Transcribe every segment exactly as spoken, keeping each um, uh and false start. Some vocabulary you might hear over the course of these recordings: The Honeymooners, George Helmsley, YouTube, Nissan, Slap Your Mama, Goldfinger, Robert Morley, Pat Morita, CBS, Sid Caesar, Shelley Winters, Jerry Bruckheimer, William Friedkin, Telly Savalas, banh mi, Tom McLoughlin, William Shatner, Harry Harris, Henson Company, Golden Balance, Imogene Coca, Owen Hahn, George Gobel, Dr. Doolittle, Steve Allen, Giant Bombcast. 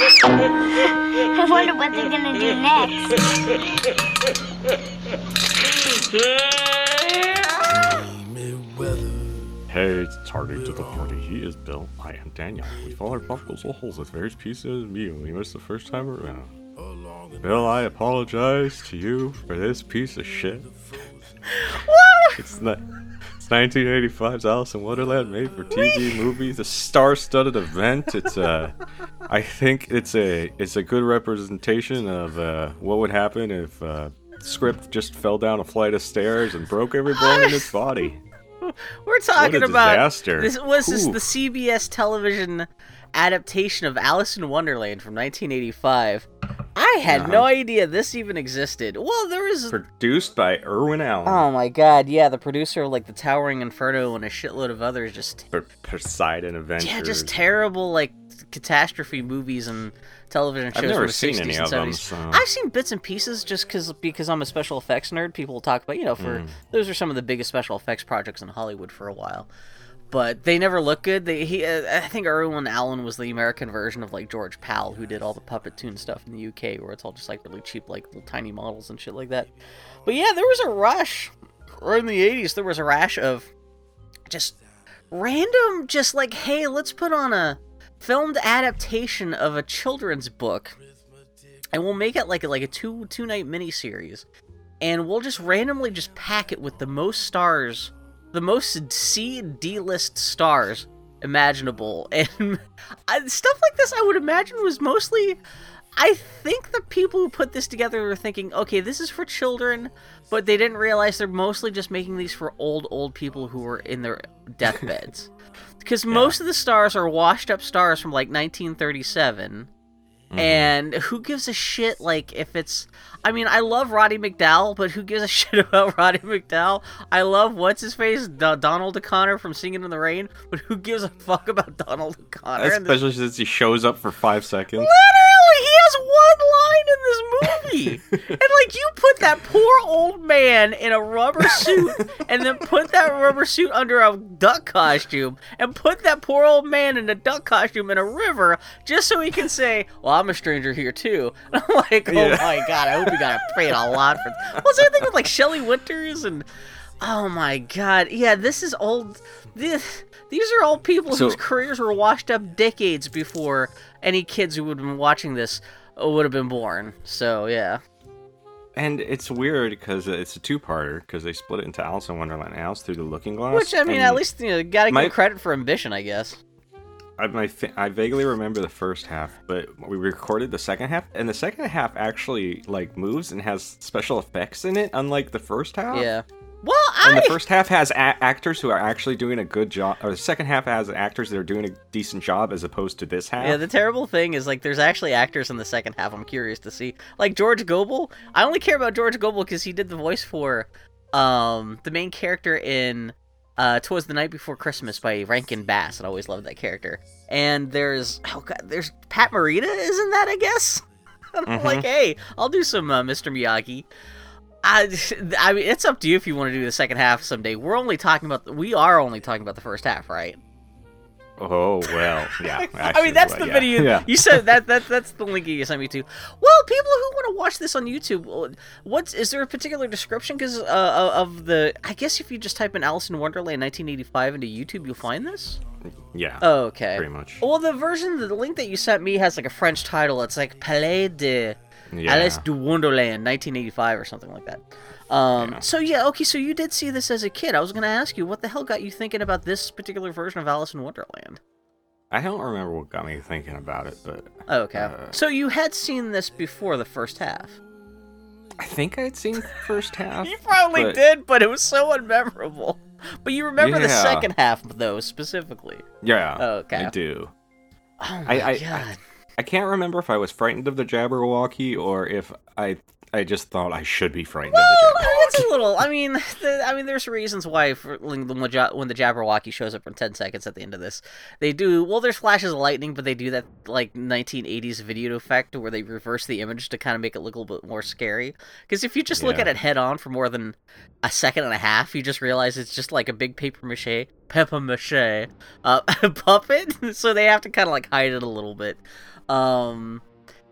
I wonder what they're gonna do next. Hey, it's tardy to the party. He is Bill. I am Daniel. We follow our pop cultural holes at various pieces of media we missed the first time around. Bill, I apologize to you for this piece of shit. What? It's not... nineteen eighty-five's Alice in Wonderland made for T V movie, the star-studded event. It's uh, I think it's a it's a good representation of uh, what would happen if uh, script just fell down a flight of stairs and broke every bone in its body. We're talking about disaster. This was this the C B S television adaptation of Alice in Wonderland from nineteen eighty-five. I had uh-huh. no idea this even existed. Well, there was... Produced by Irwin Allen. Oh my god, yeah, the producer of, like, The Towering Inferno and a shitload of others just... Per- Poseidon Adventures. Yeah, just terrible, like, catastrophe movies and television shows. I've never seen any of them, so... I've seen bits and pieces just cause, because I'm a special effects nerd. People will talk about, you know, for... Mm. Those are some of the biggest special effects projects in Hollywood for a while. But they never look good. They, he, uh, I think Irwin Allen was the American version of, like, George Powell, who did all the puppet tune stuff in the U K, where it's all just, like, really cheap, like, little tiny models and shit like that. But yeah, there was a rush, or in the eighties, there was a rash of just random, just like, hey, let's put on a filmed adaptation of a children's book, and we'll make it like a, like a two two night miniseries, and we'll just randomly just pack it with the most stars. The most C and D list stars imaginable, and I, stuff like this I would imagine was mostly, I think the people who put this together were thinking, okay, this is for children, but they didn't realize they're mostly just making these for old, old people who were in their deathbeds. Because yeah. most of the stars are washed up stars from like nineteen thirty-seven. Mm-hmm. And who gives a shit, like, if it's... I mean, I love Roddy McDowell, but who gives a shit about Roddy McDowell? I love what's-his-face, Do- Donald O'Connor from Singing in the Rain, but who gives a fuck about Donald O'Connor? Especially this... since he shows up for five seconds. Literally! He has one line in this movie! And, like, you put that poor old man in a rubber suit, and then put that rubber suit under a duck costume, and put that poor old man in a duck costume in a river, just so he can say, well, I'm a stranger here, too. And I'm like, oh yeah. my god, I hope he got paid a lot for this. What's that thing with, like, Shelley Winters and... Oh my god, yeah, this is old... This... These are all people so... whose careers were washed up decades before any kids who would have been watching this would have been born, so yeah. And it's weird, because it's a two-parter, because they split it into Alice in Wonderland and Alice Through the Looking Glass. Which, I mean, at least, you know, gotta my... give credit for ambition, I guess. I, my, I vaguely remember the first half, but we recorded the second half, and the second half actually, like, moves and has special effects in it, unlike the first half. Yeah. Well, I... And the first half has a- actors who are actually doing a good job, or the second half has actors that are doing a decent job as opposed to this half. Yeah, the terrible thing is, like, there's actually actors in the second half I'm curious to see. Like, George Gobel. I only care about George Gobel because he did the voice for um, the main character in... Uh, Twas the Night Before Christmas by Rankin Bass, and I always loved that character. And there's, oh god, there's Pat Morita, isn't that, I guess? And I'm mm-hmm. like, hey, I'll do some uh, Mister Miyagi. I, I mean, it's up to you if you want to do the second half someday. We're only talking about, we are only talking about the first half, right? Oh, well, yeah. Actually, I mean, that's well, the video. Yeah. You said that, that that's the link you sent me to. Well, people who want to watch this on YouTube, what's, is there a particular description? Because uh, of the, I guess if you just type in Alice in Wonderland nineteen eighty-five into YouTube, you'll find this? Yeah. Oh, okay. Pretty much. Well, the version, the link that you sent me has like a French title. It's like Palais de yeah. Alice du Wonderland nineteen eighty-five or something like that. Um, yeah. So yeah, okay, so you did see this as a kid. I was going to ask you, what the hell got you thinking about this particular version of Alice in Wonderland? I don't remember what got me thinking about it, but... Okay. Uh, so you had seen this before the first half? I think I had seen the first half. You probably but... did, but it was so unmemorable. But you remember yeah. the second half, though, specifically. Yeah, okay. I do. Oh my I, I, god. I, I can't remember if I was frightened of the Jabberwocky or if I... I just thought I should be frightened. Well, of the it's a little. I mean, the, I mean, there's reasons why for, when the Jabberwocky shows up in ten seconds at the end of this, they do. Well, there's flashes of lightning, but they do that like nineteen eighties video effect where they reverse the image to kind of make it look a little bit more scary. Because if you just yeah. look at it head on for more than a second and a half, you just realize it's just like a big paper mache, paper mache, uh, puppet. So they have to kind of like hide it a little bit. Um,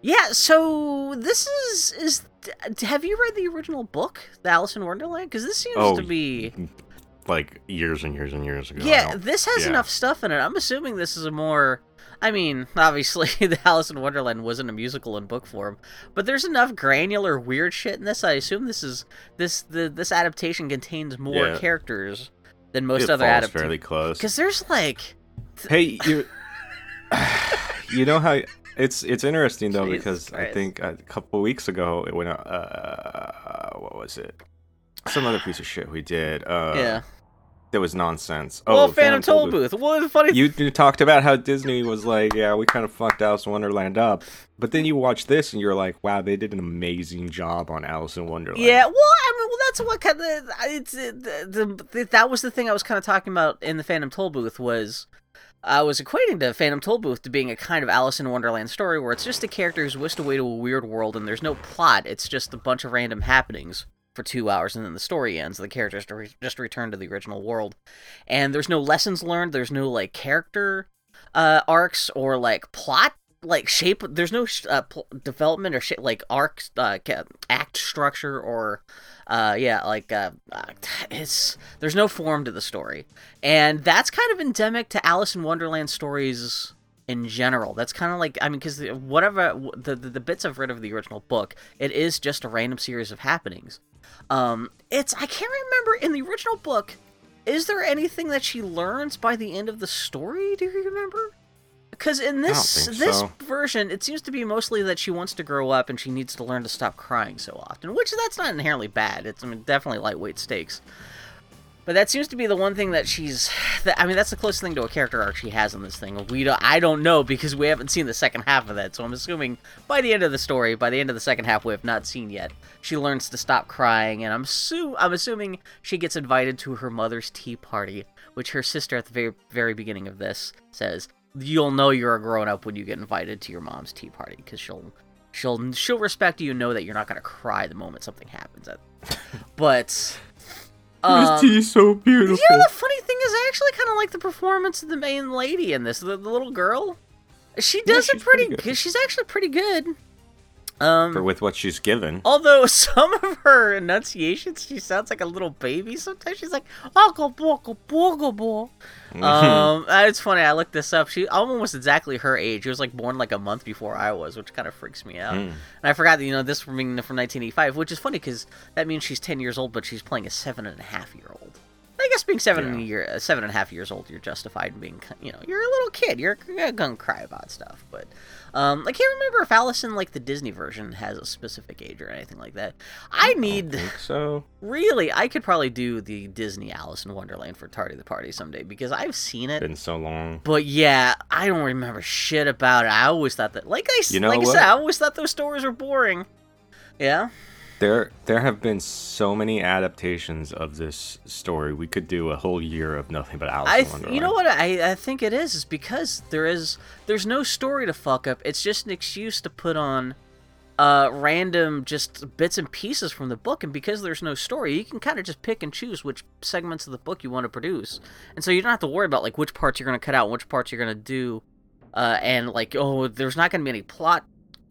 yeah, so this is, is... Have you read the original book, The Alice in Wonderland? Because this seems oh, to be... like, years and years and years ago. Yeah, this has yeah. enough stuff in it. I'm assuming this is a more... I mean, obviously, The Alice in Wonderland wasn't a musical in book form, but there's enough granular weird shit in this. I assume this is this the this adaptation contains more yeah. characters than most it other adaptations. It falls fairly close. Because there's like, th- hey, you, you know how it's it's interesting though Jesus because Christ. I think a couple weeks ago it went out, uh, what was it? Some other piece of shit we did. Uh, yeah. That was nonsense. Oh, well, Phantom, Phantom Tollbooth. Tollbooth. Well, funny. You, you talked about how Disney was like, yeah, we kind of fucked Alice in Wonderland up. But then you watch this and you're like, wow, they did an amazing job on Alice in Wonderland. Yeah, well, I mean, well, that's what kind of it's the, the, the that was the thing I was kind of talking about in the Phantom Tollbooth was I was equating the Phantom Tollbooth to being a kind of Alice in Wonderland story where it's just the characters whisked away to a weird world and there's no plot. It's just a bunch of random happenings for two hours, and then the story ends. The characters just return to the original world, and there's no lessons learned. There's no like character uh, arcs or like plot like shape. There's no uh, pl- development or shit like arc uh, act structure or uh, yeah like uh, it's there's no form to the story, and that's kind of endemic to Alice in Wonderland stories in general. That's kind of like, I mean, because whatever the, the the bits I've read of the original book, it is just a random series of happenings. Um, it's, I can't remember, in the original book, is there anything that she learns by the end of the story? Do you remember? Because in this this so. version, it seems to be mostly that she wants to grow up and she needs to learn to stop crying so often, which that's not inherently bad. It's I mean, definitely lightweight stakes. But that seems to be the one thing that she's... That, I mean, that's the closest thing to a character arc she has in this thing. We don't, I don't know, because we haven't seen the second half of that, so I'm assuming by the end of the story, by the end of the second half we have not seen yet, she learns to stop crying, and I'm, su- I'm assuming she gets invited to her mother's tea party, which her sister at the very, very beginning of this says, you'll know you're a grown-up when you get invited to your mom's tea party, because she'll... She'll she'll respect you and know that you're not going to cry the moment something happens. But... Um, this tea is so beautiful. You know, the funny thing is, I actually kind of like the performance of the main lady in this, the, the little girl. She does yeah, it pretty, pretty good. She's actually pretty good. Um, For with what she's given. Although some of her enunciations, she sounds like a little baby sometimes. She's like, "Uncle Boogle Boogle Boo." Um, it's funny. I looked this up. She I'm almost exactly her age. She was like born like a month before I was, which kind of freaks me out. Mm. And I forgot that you know this from being from nineteen eighty-five, which is funny because that means she's ten years old, but she's playing a seven and a half year old. I guess being seven yeah. and a year, uh, seven and a half years old, you're justified in being, you know, you're a little kid. You're, you're gonna cry about stuff, but. Um, I can't remember if Alice in like the Disney version has a specific age or anything like that. I need I think so. Really, I could probably do the Disney Alice in Wonderland for Tardy the Party someday because I've seen it. It's been so long. But yeah, I don't remember shit about it. I always thought that like I, you know like I said, I always thought those stories were boring. Yeah. There there have been so many adaptations of this story. We could do a whole year of nothing but Alice in th- Wonderland. You know what I, I think it is? Is because there is there's no story to fuck up. It's just an excuse to put on uh, random just bits and pieces from the book. And because there's no story, you can kind of just pick and choose which segments of the book you want to produce. And so you don't have to worry about like which parts you're going to cut out and which parts you're going to do. Uh, and like, oh, there's not going to be any plot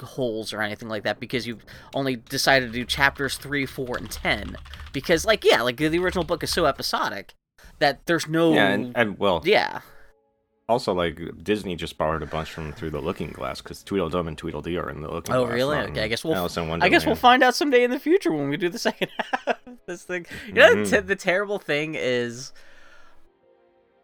holes or anything like that because you've only decided to do chapters three, four, and ten. Because, like, yeah, like the original book is so episodic that there's no. Yeah, and, and well, yeah. Also, like Disney just borrowed a bunch from Through the Looking Glass because Tweedledum and Tweedledee are in the Looking oh, Glass. Oh, really? Okay, I guess we'll. Alice in Wonderland. I guess we'll find out someday in the future when we do the second half of this thing. You know, mm-hmm. the, t- the terrible thing is.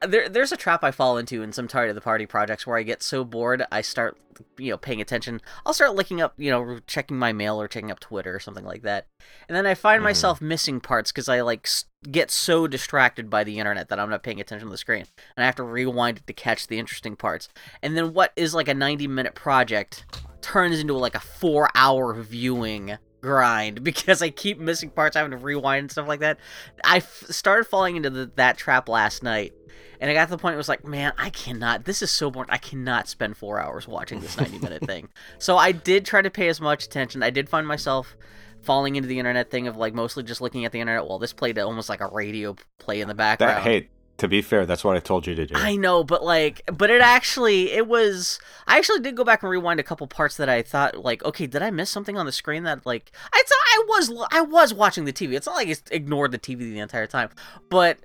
There, there's a trap I fall into in some Tardy to the Party projects where I get so bored I start, you know, paying attention. I'll start looking up, you know, checking my mail or checking up Twitter or something like that. And then I find mm-hmm. myself missing parts because I, like, get so distracted by the internet that I'm not paying attention to the screen. And I have to rewind it to catch the interesting parts. And then what is, like, a ninety-minute project turns into, like, a four-hour viewing grind because I keep missing parts, having to rewind and stuff like that. I f- started falling into the, that trap last night, and I got to the point where it was like, man, I cannot, this is so boring, I cannot spend four hours watching this ninety-minute thing. So I did try to pay as much attention. I did find myself falling into the internet thing of, like, mostly just looking at the internet while this played almost like a radio play in the background. That, hey, To be fair, that's what I told you to do. I know, but like, but it actually, it was, I actually did go back and rewind a couple parts that I thought, like, okay, did I miss something on the screen that, like, I thought I was, I was watching the T V. It's not like I ignored the T V the entire time, but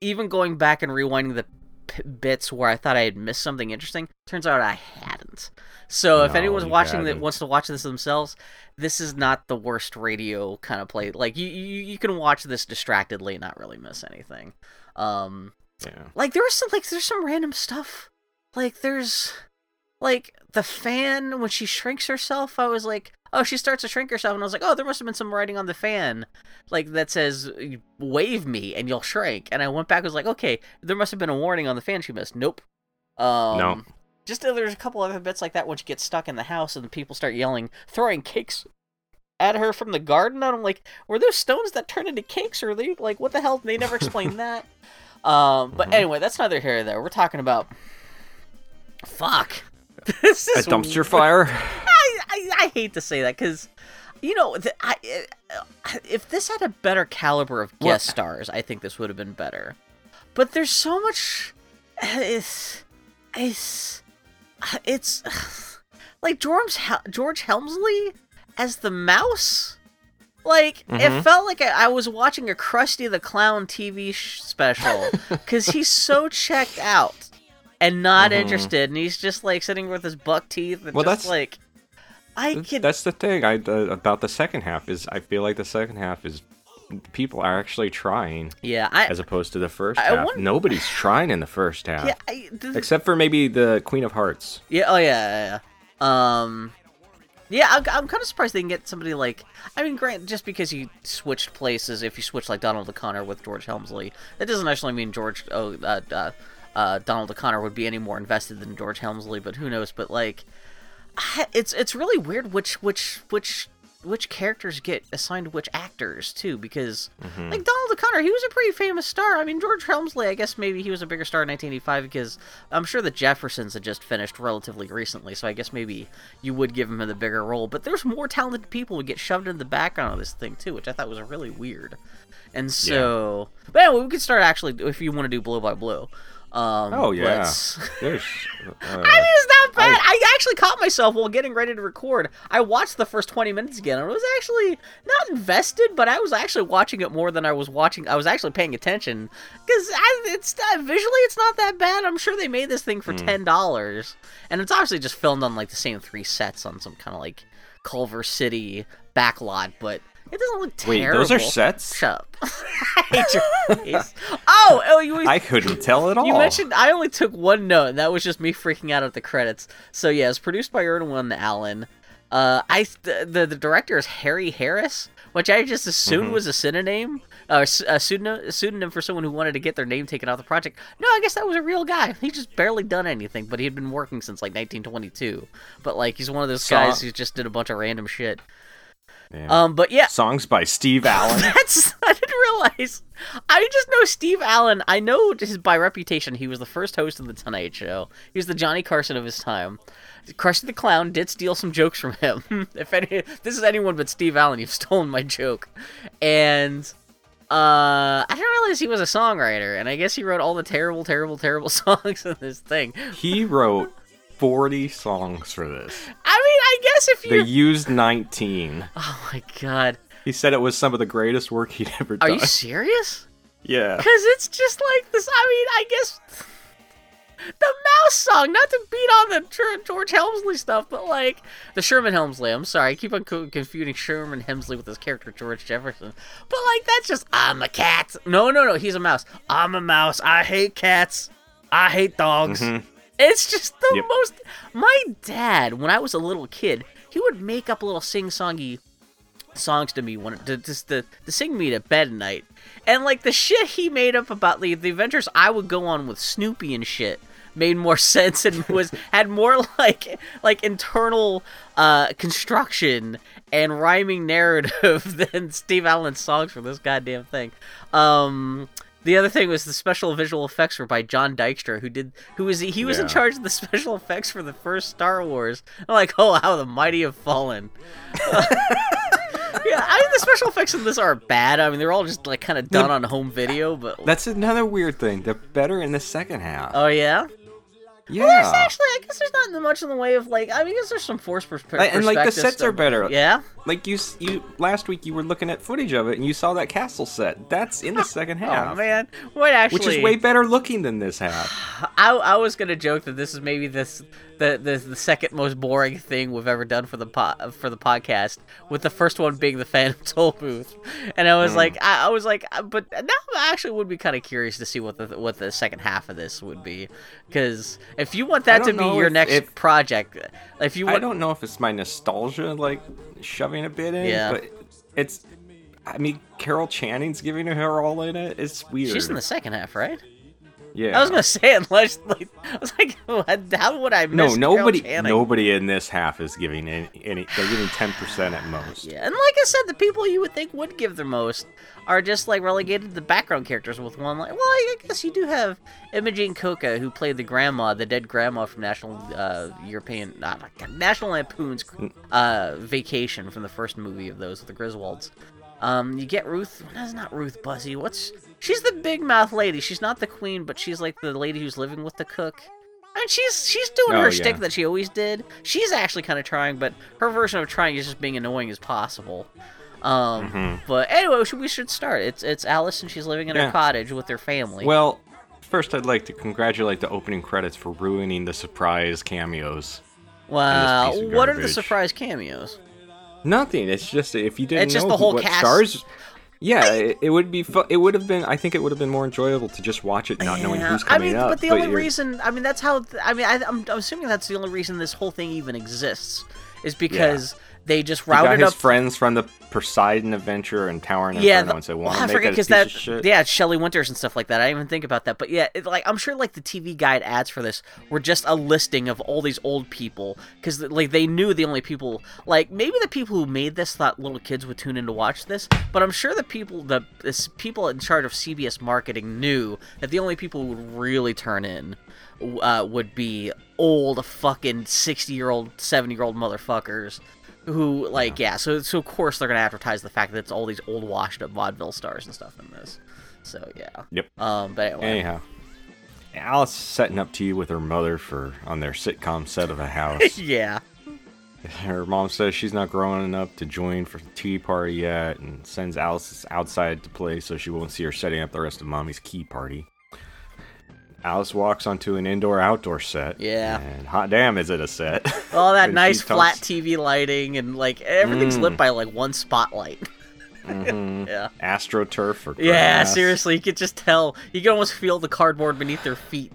even going back and rewinding the p- bits where I thought I had missed something interesting, turns out I hadn't. So no, if anyone's watching that wants to watch this themselves, this is not the worst radio kind of play. Like, you, you, you can watch this distractedly and not really miss anything. Um, yeah. Like there was some, like there's some random stuff. Like there's, like the fan when she shrinks herself. I was like, oh, she starts to shrink herself, and I was like, oh, there must have been some writing on the fan, like that says, "Wave me and you'll shrink." And I went back, and was like, okay, there must have been a warning on the fan she missed. Nope. Um, no. Just uh, there's a couple other bits like that when she gets stuck in the house and the people start yelling, throwing cakes at her from the garden. And I'm like, were those stones that turned into cakes? Or they like, what the hell? They never explained that. Um, but mm-hmm. anyway, that's neither here nor there. We're talking about fuck. This is a dumpster weird. Fire. I, I I hate to say that because you know th- I, I, if this had a better caliber of guest what? stars, I think this would have been better. But there's so much. It's it's it's like George George Helmsley. As the mouse? Like, mm-hmm. It felt like I, I was watching a Krusty the Clown T V sh- special. Because he's so checked out and not mm-hmm. interested. And he's just, like, sitting with his buck teeth. And well, just, that's, like, I that's, can... That's the thing I, uh, about the second half is I feel like the second half is people are actually trying. Yeah, I, as opposed to the first I, half. I wonder... Nobody's trying in the first half. Yeah, I, th- except for maybe the Queen of Hearts. Yeah, oh, yeah, yeah, yeah. Um... Yeah, I'm, I'm kind of surprised they can get somebody like... I mean, Grant, just because you switched places, if you switch like Donald O'Connor with George Helmsley, that doesn't actually mean George, oh, uh, uh, uh, Donald O'Connor would be any more invested than George Helmsley, but who knows. But like, it's it's really weird which which which which characters get assigned to which actors too, because mm-hmm. like Donald O'Connor, he was a pretty famous star. I mean, George Helmsley, I guess maybe he was a bigger star in nineteen eighty-five because I'm sure the Jeffersons had just finished relatively recently, so I guess maybe you would give him the bigger role, but there's more talented people who get shoved in the background of this thing too, which I thought was really weird. And so yeah. But anyway, we could start actually if you want to do blow by blow. Um, oh yeah, uh, I mean it's not bad. I, I actually caught myself while getting ready to record. I watched the first twenty minutes again, and I was actually not invested, but I was actually watching it more than I was watching. I was actually paying attention because it's uh, visually it's not that bad. I'm sure they made this thing for mm. ten dollars, and it's obviously just filmed on like the same three sets on some kind of like Culver City backlot, but. It doesn't look terrible. Wait, those are sets? Shut up. I hate your face. Oh, oh you, I couldn't tell at all. You mentioned I only took one note, and that was just me freaking out at the credits. So yeah, it's produced by Irwin Allen. Uh, I the the director is Harry Harris, which I just assumed mm-hmm. was a synonym, uh, a pseudonym, a pseudonym for someone who wanted to get their name taken off the project. No, I guess that was a real guy. He just barely done anything, but he had been working since like nineteen twenty-two. But like, he's one of those so, guys who just did a bunch of random shit. Yeah. Um, but yeah, songs by Steve Allen. That's I didn't realize. I just know Steve Allen. I know his by reputation. He was the first host of the Tonight Show. He was the Johnny Carson of his time. Krusty the Clown did steal some jokes from him. If any, if this is anyone but Steve Allen, you've stolen my joke. And uh, I didn't realize he was a songwriter. And I guess he wrote all the terrible, terrible, terrible songs in this thing. He wrote. forty songs for this. I mean, I guess if you... They used nineteen. Oh, my God. He said it was some of the greatest work he'd ever done. Are you serious? Yeah. Because it's just like this... I mean, I guess... The mouse song, not to beat on the George Helmsley stuff, but like the Sherman Hemsley. I'm sorry, I keep on confusing Sherman Hemsley with his character George Jefferson. But like, that's just, I'm a cat. No, no, no, he's a mouse. I'm a mouse. I hate cats. I hate dogs. Mm-hmm. It's just the yep. most... My dad, when I was a little kid, he would make up little sing-songy songs to me when to, to, to, to sing me to bed at night. And, like, the shit he made up about the, the adventures I would go on with Snoopy and shit made more sense and was had more, like, like internal uh, construction and rhyming narrative than Steve Allen's songs for this goddamn thing. Um... The other thing was the special visual effects were by John Dykstra, who did, who was he was yeah. in charge of the special effects for the first Star Wars. I'm like, oh, how the mighty have fallen. Yeah, I mean, the special effects in this are bad. I mean, they're all just like kind of done the, on home video, but that's another weird thing. They're better in the second half. Oh yeah. Yeah. Well, there's actually, I guess there's not much in the way of like. I mean, I guess there's some forced pers- perspective. And like the sets stuff. Are better. Yeah. Like you, you last week you were looking at footage of it and you saw that castle set. That's in the second half. Oh man, what actually? Which is way better looking than this half. I I was gonna joke that this is maybe this the the, the second most boring thing we've ever done for the po- for the podcast, with the first one being the Phantom Tollbooth, and I was mm. like, I, I was like, but now I actually would be kind of curious to see what the what the second half of this would be, because. If you want that to be your if, next if, project, if you want... I don't know if it's my nostalgia, like, shoving a bit in, yeah. but it's... I mean, Carol Channing's giving her all in it. It's weird. She's in the second half, right? Yeah. I was going to say, unless... Like, I was like, how would I miss no, nobody, Carol Channing? Nobody in this half is giving any... any they're giving ten percent at most. Yeah, and like I said, the people you would think would give the most are just, like, relegated to background characters with one line. Well, I guess you do have... Imogene Coca, who played the grandma, the dead grandma from National uh, European, not National Lampoon's uh, Vacation from the first movie of those, with the Griswolds. Um, you get Ruth. That's not Ruth Buzzy. What's she's the big mouth lady. She's not the queen, but she's like the lady who's living with the cook. I mean, she's she's doing oh, her yeah. shtick that she always did. She's actually kind of trying, but her version of trying is just being annoying as possible. Um, mm-hmm. But anyway, we should start. It's it's Alice, and she's living in yeah. her cottage with her family. Well. First, I'd like to congratulate the opening credits for ruining the surprise cameos. Wow, what are the surprise cameos? Nothing. It's just if you didn't. It's just know the whole what cast. Stars, yeah, I, it, it would be. Fu- it would have been. I think it would have been more enjoyable to just watch it, not yeah. knowing who's coming I mean, up. But the but only you're... reason. I mean, that's how. I mean, I, I'm, I'm assuming that's the only reason this whole thing even exists, is because. Yeah. They just routed up... He got his up... friends from the Poseidon Adventure and Tower and Inferno, the... and said, well, I forget, because that... that yeah, it's Shelley Winters and stuff like that. I didn't even think about that. But yeah, it, like I'm sure like the T V guide ads for this were just a listing of all these old people, because like they knew the only people... Like, maybe the people who made this thought little kids would tune in to watch this, but I'm sure the people the, the people in charge of C B S marketing knew that the only people who would really turn in uh, would be old fucking sixty-year-old, seventy-year-old motherfuckers... Who, like, yeah, yeah so, so of course they're going to advertise the fact that it's all these old washed-up vaudeville stars and stuff in this. So, yeah. Yep. Um, but anyway. Anyhow. Alice setting up tea with her mother for on their sitcom set of a house. Yeah. Her mom says she's not growing up to join for the tea party yet, and sends Alice outside to play so she won't see her setting up the rest of Mommy's key party. Alice walks onto an indoor-outdoor set. Yeah. And hot damn, is it a set. All that nice flat T V lighting, and, like, everything's mm. lit by, like, one spotlight. Mm-hmm. Yeah. AstroTurf or grass. Yeah, seriously, you could just tell. You can almost feel the cardboard beneath their feet.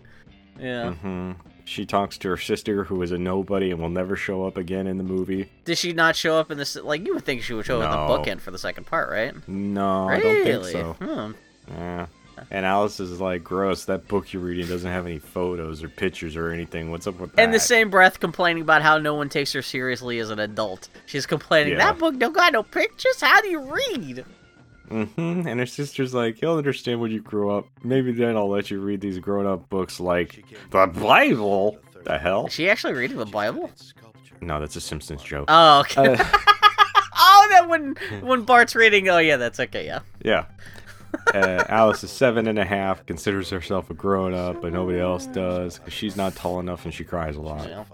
Yeah. Mm-hmm. She talks to her sister, who is a nobody and will never show up again in the movie. Did she not show up in this? Like, you would think she would show no. up in the bookend for the second part, right? No, really? I don't think so. Hmm. Yeah. And Alice is like, gross, that book you're reading doesn't have any photos or pictures or anything. What's up with that? In the same breath, complaining about how no one takes her seriously as an adult. She's complaining, yeah. that book don't got no pictures? How do you read? Mm-hmm. And her sister's like, you'll understand when you grow up. Maybe then I'll let you read these grown-up books like the Bible. The hell? Is she actually reading the Bible? No, that's a Simpsons joke. Oh, okay. Uh, oh, that when, when Bart's reading, oh, yeah, that's okay, yeah. Yeah. uh, Alice is seven and a half, considers herself a grown-up, but nobody else does, because she's not tall enough and she cries a lot. Yeah.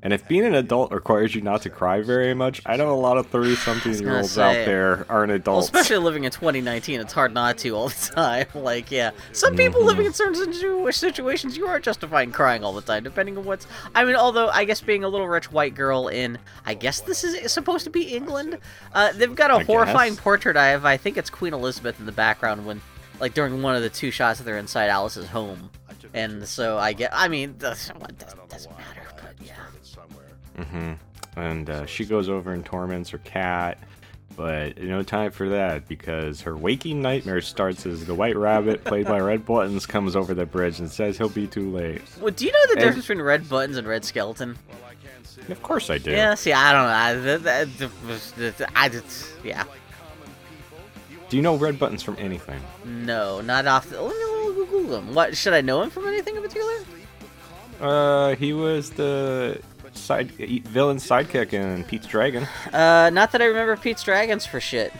And if being an adult requires you not to cry very much, I know a lot of thirty-something-year-olds out there aren't adults. Well, especially living in twenty nineteen, it's hard not to all the time. Like, yeah. Some people mm-hmm. living in certain situations, you are justifying crying all the time, depending on what's... I mean, although, I guess being a little rich white girl in... I guess this is supposed to be England? Uh, they've got a I horrifying guess. portrait I have. I think it's Queen Elizabeth in the background when... Like, during one of the two shots that they're inside Alice's home. And so, I get... I mean, that's, that doesn't matter, but yeah. Mm-hmm. And uh, she goes over and torments her cat, but no time for that, because her waking nightmare starts as the White Rabbit, played by Red Buttons, comes over the bridge and says he'll be too late. Well, do you know the and... difference between Red Buttons and Red Skeleton? Of course I do. Yeah, see, I don't know. I, I, I, I, I yeah. Do you know Red Buttons from anything? No, not off the... Let me Google him. What, should I know him from anything in particular? Uh, he was the... side villain sidekick in Pete's Dragon. Uh, not that I remember Pete's Dragons for shit.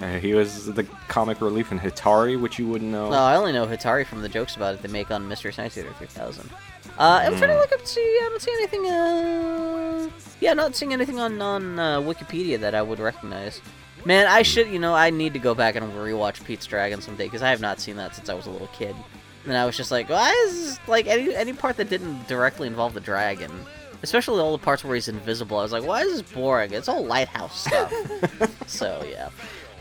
Uh, he was the comic relief in Hatari, which you wouldn't know. No, I only know Hatari from the jokes about it they make on Mister Science Theater three thousand. Uh, I'm mm. trying to look up to see. I don't see anything. Uh, yeah, I'm not seeing anything on on uh, Wikipedia that I would recognize. Man, I should. You know, I need to go back and rewatch Pete's Dragon someday because I have not seen that since I was a little kid. And I was just like, why is this, like any any part that didn't directly involve the dragon, especially all the parts where he's invisible. I was like, why is this boring? It's all lighthouse stuff. So yeah.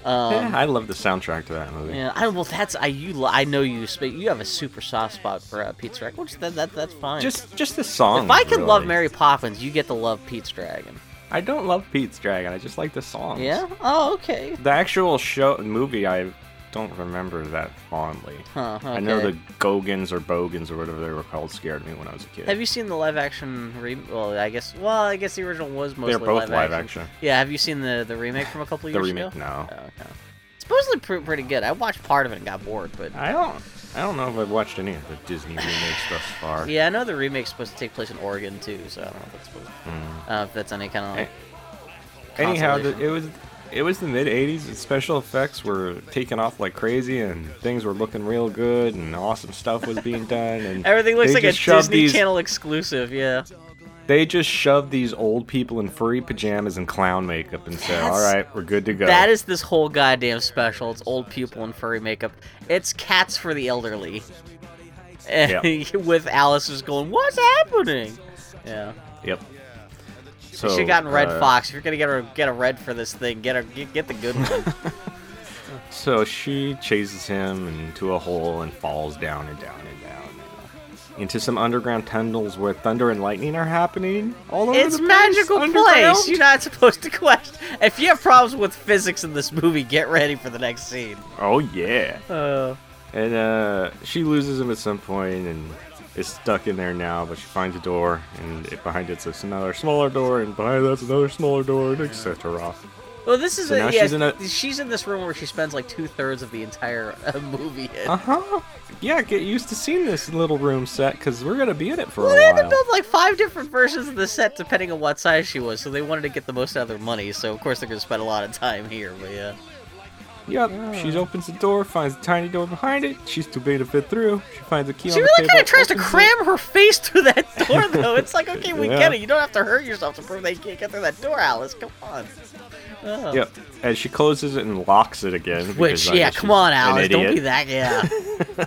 Um, yeah, I love the soundtrack to that movie. Yeah, I well, that's I you I know you you have a super soft spot for uh, Pete's Dragon. Which that, that that's fine. Just just the song. If I can really. love Mary Poppins, you get to love Pete's Dragon. I don't love Pete's Dragon. I just like the songs. Yeah. Oh, okay. The actual show movie, I don't remember that fondly. Huh, okay. I know the Gogans or Bogans or whatever they were called scared me when I was a kid. Have you seen the live action re- well I guess well I guess the original was mostly live action. They're both live, live action. action. Yeah, have you seen the, the remake from a couple of years remake, ago? The remake, no. Oh, okay. Supposedly pr- pretty good. I watched part of it and got bored, but I don't I don't know if I've watched any of the Disney remakes thus far. Yeah, I know the remake's supposed to take place in Oregon too, so I don't know if that's supposed to, mm. uh, if that's any kind of like, I, anyhow, the, it was It was the mid-eighties, and special effects were taking off like crazy, and things were looking real good, and awesome stuff was being done. And everything looks like a Disney these, Channel exclusive, yeah. They just shoved these old people in furry pajamas and clown makeup and said, all right, we're good to go. That is this whole goddamn special. It's old people in furry makeup. It's Cats for the Elderly. And yep. With Alice just going, what's happening? Yeah. Yep. So, you should have gotten Red uh, Fox. If you're going to get a, get a red for this thing, get, her, get, get the good one. So she chases him into a hole and falls down and down and down. And into some underground tunnels where thunder and lightning are happening all over it's the place. It's a magical place. You're not supposed to question. If you have problems with physics in this movie, get ready for the next scene. Oh, yeah. Uh, and uh, she loses him at some point and is stuck in there now, but she finds a door, and it, behind it's another smaller door, and behind that's another smaller door, and et cetera. Well, this is so a, yeah, she's in, a, she's in this room where she spends like two thirds of the entire uh, movie in. Uh huh. Yeah, get used to seeing this little room set because we're gonna be in it for well, a while. They had to build like five different versions of the set depending on what size she was, so they wanted to get the most out of their money. So of course they're gonna spend a lot of time here, but yeah. Yep, yeah. She opens the door, finds a tiny door behind it. She's too big to fit through. She finds a key she on the really table. She really kind of tries to cram it. her face through that door, though. It's like, okay, we yeah. get it. You don't have to hurt yourself to prove that you can't get through that door, Alice. Come on. Oh. Yep, and she closes it and locks it again. Which, yeah, come on, Alice. Don't be that, yeah.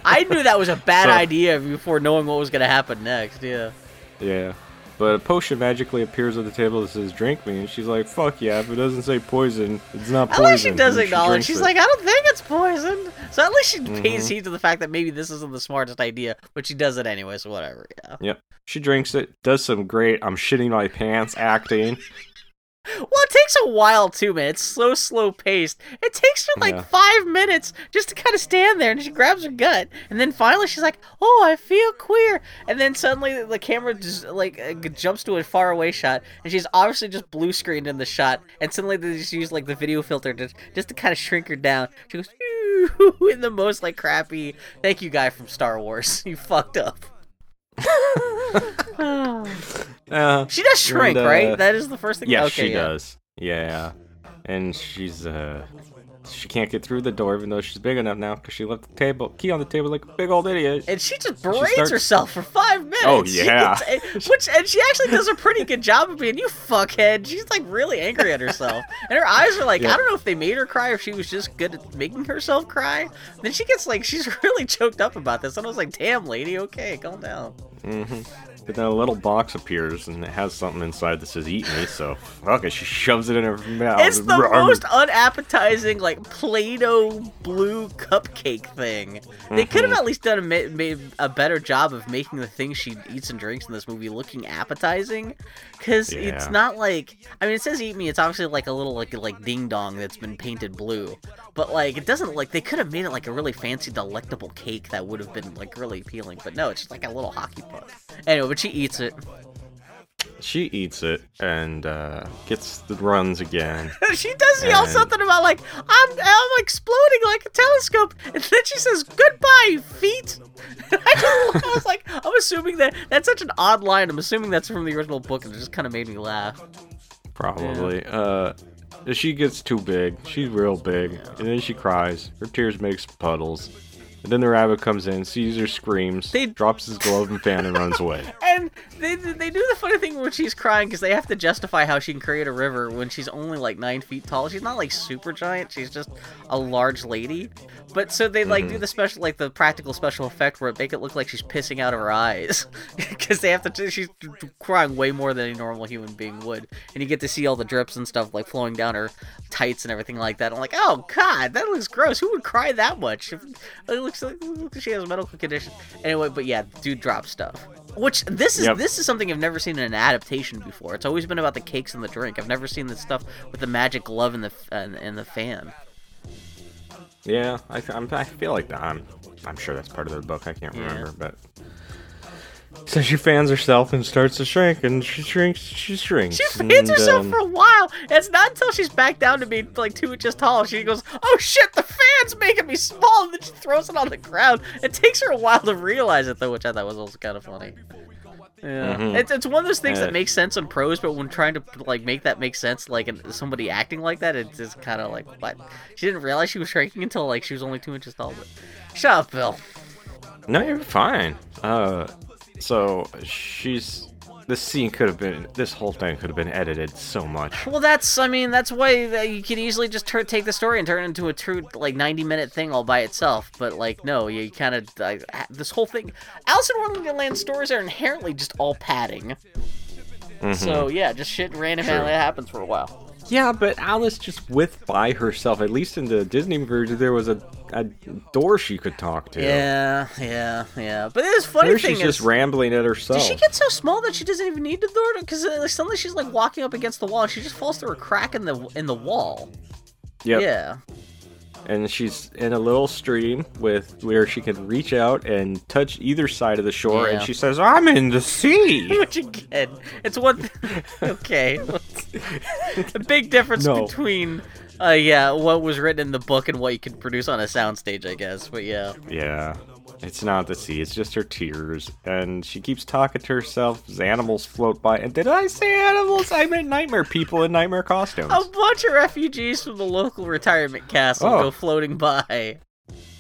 I knew that was a bad so, idea before knowing what was going to happen next, yeah. Yeah. But a potion magically appears on the table that says, drink me. And she's like, fuck yeah, if it doesn't say poison, it's not poison. At least she does and acknowledge. She she's it. like, I don't think it's poison. So at least she mm-hmm. pays heed to the fact that maybe this isn't the smartest idea, but she does it anyway, so whatever. Yeah. Yep. She drinks it, does some great, I'm shitting my pants acting. Well, it takes a while, too, man. It's so slow-paced. It takes her, like, yeah. five minutes just to kind of stand there, and she grabs her gut. And then finally she's like, oh, I feel queer. And then suddenly the camera just, like, jumps to a faraway shot, and she's obviously just blue-screened in the shot. And suddenly they just use, like, the video filter to, just to kind of shrink her down. She goes, ooh, in the most, like, crappy, thank you guy from Star Wars. You fucked up. Uh, she does shrink, and, uh, right? That is the first thing. Yeah, okay, she yeah. does. Yeah, and she's uh, she can't get through the door even though she's big enough now because she left the table key on the table like a big old idiot. And she just braids she starts... herself for five minutes. Oh yeah, gets, which and she actually does a pretty good job of being you fuckhead. She's like really angry at herself, and her eyes are like yeah. I don't know if they made her cry or if she was just good at making herself cry. Then she gets like she's really choked up about this, and I was like, damn lady, okay, calm down. Mm-hmm. But then a little box appears, and it has something inside that says, eat me, so, okay, she shoves it in her mouth. It's the most unappetizing, like, Play-Doh blue cupcake thing. Mm-hmm. They could have at least done a, ma- made a better job of making the things she eats and drinks in this movie looking appetizing, because yeah. it's not like, I mean, it says eat me, it's obviously like a little, like, like ding-dong that's been painted blue, but, like, it doesn't, like, they could have made it, like, a really fancy, delectable cake that would have been, like, really appealing, but no, it's just, like, a little hockey puck. Anyway, but she eats it. she eats it and uh, gets the runs again. She does yell something about like, I'm I'm exploding like a telescope. And then she says, goodbye, feet. I was like, I'm assuming that that's such an odd line. I'm assuming that's from the original book and it just kind of made me laugh. Probably. Yeah. Uh, she gets too big. She's real big. Yeah. And then she cries. Her tears makes puddles. And then the rabbit comes in, Caesar screams, they... drops his glove and fan and runs away. And they they do the funny thing when she's crying, because they have to justify how she can create a river when she's only like nine feet tall. She's not like super giant, she's just a large lady. But so they like mm-hmm. do the special, like the practical special effect where it make it look like she's pissing out of her eyes. Because they have to, she's crying way more than a normal human being would. And you get to see all the drips and stuff like flowing down her tights and everything like that. I'm like, oh god, that looks gross. Who would cry that much? It looks she has a medical condition anyway, but yeah, dude drops stuff, which this is yep. this is something I've never seen in an adaptation before. It's always been about the cakes and the drink. I've never seen this stuff with the magic glove and the uh, and the fan. Yeah, I, I'm, I feel like that. I'm I'm sure that's part of the book. I can't remember, yeah. but. So she fans herself and starts to shrink, and she shrinks, she shrinks. She fans and, herself um, for a while. It's not until she's back down to being like two inches tall. She goes, oh shit, the fan's making me small, and then she throws it on the ground. It takes her a while to realize it, though, which I thought was also kind of funny. Yeah, mm-hmm. it's, it's one of those things uh, that makes sense in prose, but when trying to like make that make sense, like in somebody acting like that, it's just kind of like, what? She didn't realize she was shrinking until like she was only two inches tall. But shut up, Bill. No, you're fine. Uh... So she's. This scene could have been. This whole thing could have been edited so much. Well, that's. I mean, that's why you can easily just tur- take the story and turn it into a true, like, ninety minute thing all by itself. But, like, no, you kind of. Uh, this whole thing. Alice in Wonderland stories are inherently just all padding. Mm-hmm. So, yeah, just shit randomly sure. happens for a while. Yeah, but Alice just with by herself. At least in the Disney version, there was a, a door she could talk to. Yeah, yeah, yeah. But this funny Here thing she's is, she's just rambling at herself. Does she get so small that she doesn't even need the door? Because uh, suddenly she's like walking up against the wall, and she just falls through a crack in the in the wall. Yep. Yeah. And she's in a little stream with where she can reach out and touch either side of the shore, yeah. and she says, I'm in the sea! Which again, it's one th- okay. A big difference no. between, uh, yeah, what was written in the book and what you could produce on a soundstage, I guess, but yeah. Yeah. It's not the sea, it's just her tears. And she keeps talking to herself as animals float by. And did I say animals? I meant nightmare people in nightmare costumes. A bunch of refugees from the local retirement castle oh. go floating by.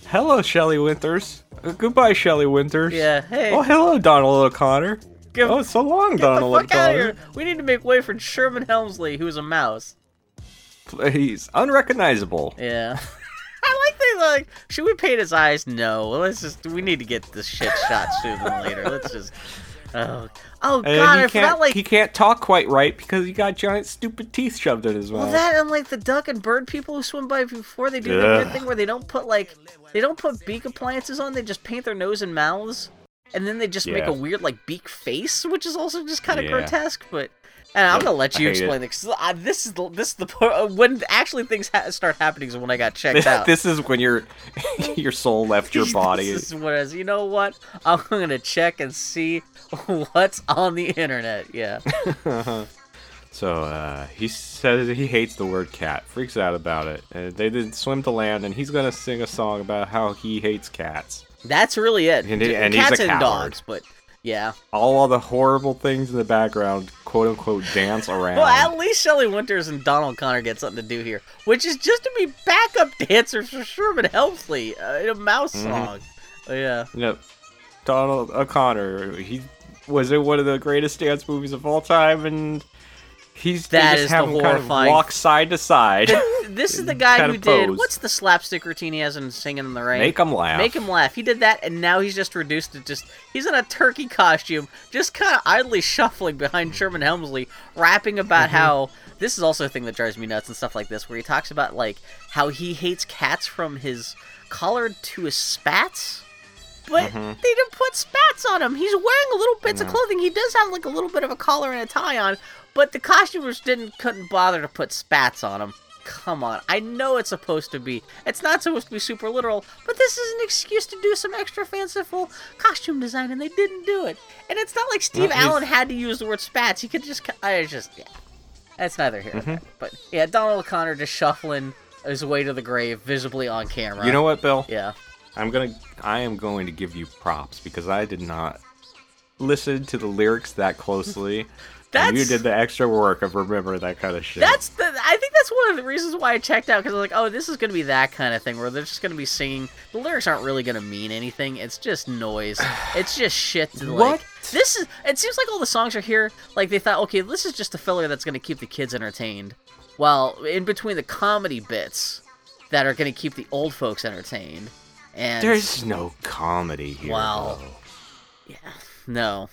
Hello, Shelley Winters. Uh, goodbye, Shelley Winters. Yeah, hey. Oh, hello, Donald O'Connor. Give, oh, so long, Donald O'Connor. Get the fuck out of here. We need to make way for Sherman Hemsley, who's a mouse. He's unrecognizable. Yeah. I like they like. Should we paint his eyes? No. Let's just. We need to get this shit shot sooner than later. Let's just. Oh, oh and god! I forgot. Like he can't talk quite right because he got giant stupid teeth shoved in his mouth. Well, that and like the duck and bird people who swim by before they do yeah. the weird thing where they don't put like they don't put beak appliances on. They just paint their nose and mouths, and then they just yeah. make a weird like beak face, which is also just kind of yeah. grotesque, but. And I'm gonna let you explain it. This. I, this is the this is the part when actually things ha- start happening is when I got checked out. This is when your your soul left your body. This is when I was, you know what? I'm gonna check and see what's on the internet. Yeah. So uh, he says he hates the word cat, freaks out about it. Uh, they did swim to land, and he's gonna sing a song about how he hates cats. That's really it. And, it, and cats he's a and dogs, but. Yeah. All, all the horrible things in the background, quote unquote, dance around. Well, at least Shelley Winters and Donald O'Connor get something to do here, which is just to be backup dancers for Sherman Hemsley uh, in a mouse mm-hmm. song. Oh, yeah. Yep. Donald O'Connor, he was in one of the greatest dance movies of all time, and he's that they just is have the him horrifying. Kind of walk side to side. The, this is the guy who did pose. What's the slapstick routine he has in Singing in the Rain? Make him laugh. Make him laugh. He did that, and now he's just reduced to just he's in a turkey costume, just kind of idly shuffling behind Sherman Hemsley, rapping about mm-hmm. how this is also a thing that drives me nuts and stuff like this, where he talks about like how he hates cats from his collar to his spats. But mm-hmm. they didn't put spats on him. He's wearing a little bits mm-hmm. of clothing. He does have like a little bit of a collar and a tie on, but the costumers didn't couldn't bother to put spats on him. come on. I know it's supposed to be. It's not supposed to be super literal, but this is an excuse to do some extra fanciful costume design, and they didn't do it. And it's not like Steve well, Allen had to use the word spats. He could just... I just... Yeah. That's neither here nor mm-hmm. there. But, yeah, Donald O'Connor just shuffling his way to the grave, visibly on camera. You know what, Bill? Yeah. I'm gonna... I am going to give you props, because I did not listen to the lyrics that closely. That's, you did the extra work of remembering that kind of shit. That's the. I think that's one of the reasons why I checked out, because I was like, oh, this is going to be that kind of thing where they're just going to be singing. The lyrics aren't really going to mean anything. It's just noise. It's just shit. To, what? Like, this is. It seems like all the songs are here. Like, they thought, okay, this is just a filler that's going to keep the kids entertained. While in between the comedy bits that are going to keep the old folks entertained. And there's no comedy here. Wow. Though. Yeah. No.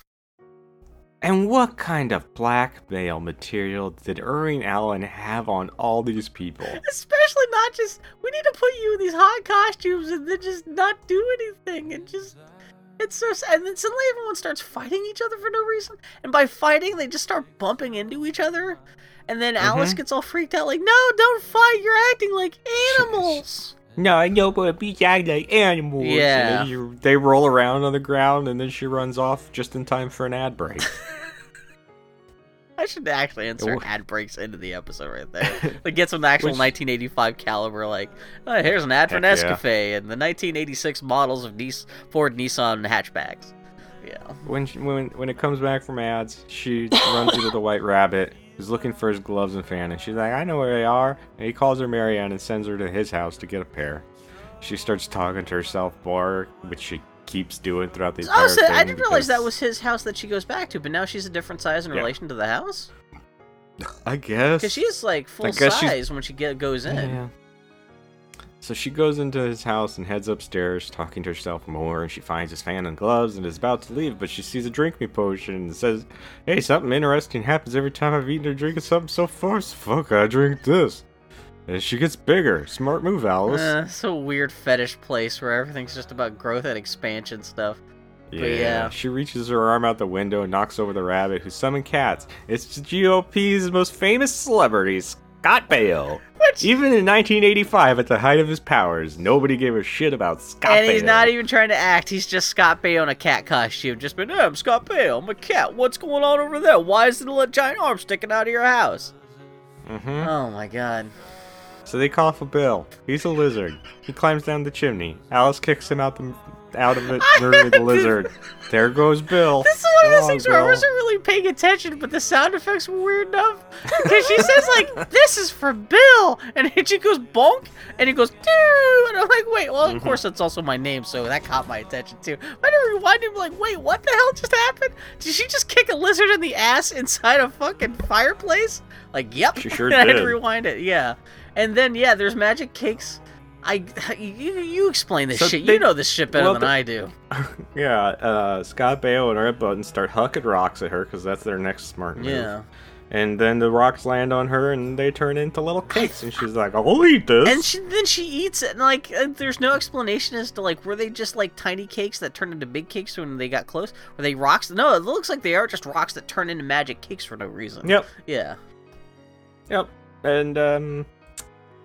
And what kind of blackmail material did Irwin Allen have on all these people? Especially not just, we need to put you in these hot costumes and then just not do anything. And just, it's so sad. And then suddenly everyone starts fighting each other for no reason. And by fighting, they just start bumping into each other. And then Alice mm-hmm. gets all freaked out like, no, don't fight. You're acting like animals. No, I know, but we act like animals. Yeah. And then you, they roll around on the ground, and then she runs off just in time for an ad break. I should actually insert ad breaks into the episode right there. Like, get some actual Which, nineteen eighty-five caliber, like, oh, here's an ad for Nescafe yeah. and the nineteen eighty-six models of Nice, Ford Nissan hatchbacks. Yeah. When she, when when it comes back from ads, she runs into the White Rabbit. He's looking for his gloves and fan, and she's like, I know where they are. And he calls her Marianne and sends her to his house to get a pair. She starts talking to herself more, which she keeps doing throughout the entire oh, so thing. I didn't because... realize that was his house that she goes back to, but now she's a different size in yeah. relation to the house? I guess. Because she's like full size she's... when she get, goes in. Yeah. So she goes into his house and heads upstairs, talking to herself more, and she finds his fan and gloves and is about to leave, but she sees a drink me potion and says, hey, something interesting happens every time I've eaten or drinking something so far, so fuck, I drink this. And she gets bigger. Smart move, Alice. Uh, it's a weird fetish place where everything's just about growth and expansion stuff. Yeah, yeah, she reaches her arm out the window and knocks over the rabbit who summoned cats. It's the G O P's most famous celebrities. Scott Baio. Which, even in nineteen eighty-five, at the height of his powers, nobody gave a shit about Scott Baio. And he's Baio. Not even trying to act. He's just Scott Baio in a cat costume. Just been, hey, I'm Scott Baio. I'm a cat. What's going on over there? Why is the giant arm sticking out of your house? Mm-hmm. Oh, my God. So they call for Bill. He's a lizard. He climbs down the chimney. Alice kicks him out the... out of it, murdering the lizard. There goes Bill. This is one of those oh, things where Bill. I wasn't really paying attention, but the sound effects were weird enough. Because she says, like, this is for Bill. And she goes, bonk. And he goes, doo. And I'm like, wait, well, of course, that's also my name, so that caught my attention, too. I never rewinded him, like, wait, what the hell just happened? Did she just kick a lizard in the ass inside a fucking fireplace? Like, yep. She sure did. I had to rewind it, yeah. And then, yeah, there's magic cakes. I, you, you explain this so shit. They, you know this shit better well, than they, I do. Yeah, uh, Scott Baio and Red Buttons start hucking rocks at her because that's their next smart move. Yeah. And then the rocks land on her and they turn into little cakes, and she's like, I'll eat this. And she, then she eats it, and like, and there's no explanation as to, like, were they just like tiny cakes that turned into big cakes when they got close? Were they rocks? No, it looks like they are just rocks that turn into magic cakes for no reason. Yep. Yeah. Yep. And, um...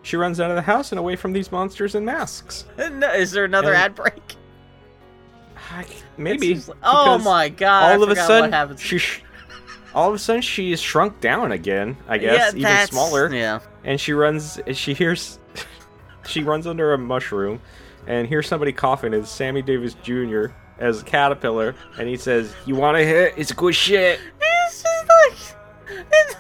she runs out of the house and away from these monsters in masks. Is there another and ad break? Maybe. Like, oh my god! All I of a sudden, she sh- all of a sudden she is shrunk down again. I guess yeah, even smaller. Yeah. And she runs. She hears. She runs under a mushroom, and hears somebody coughing. It's Sammy Davis Junior as a caterpillar, and he says, "You want to hit? It's good shit." It's just like. It's-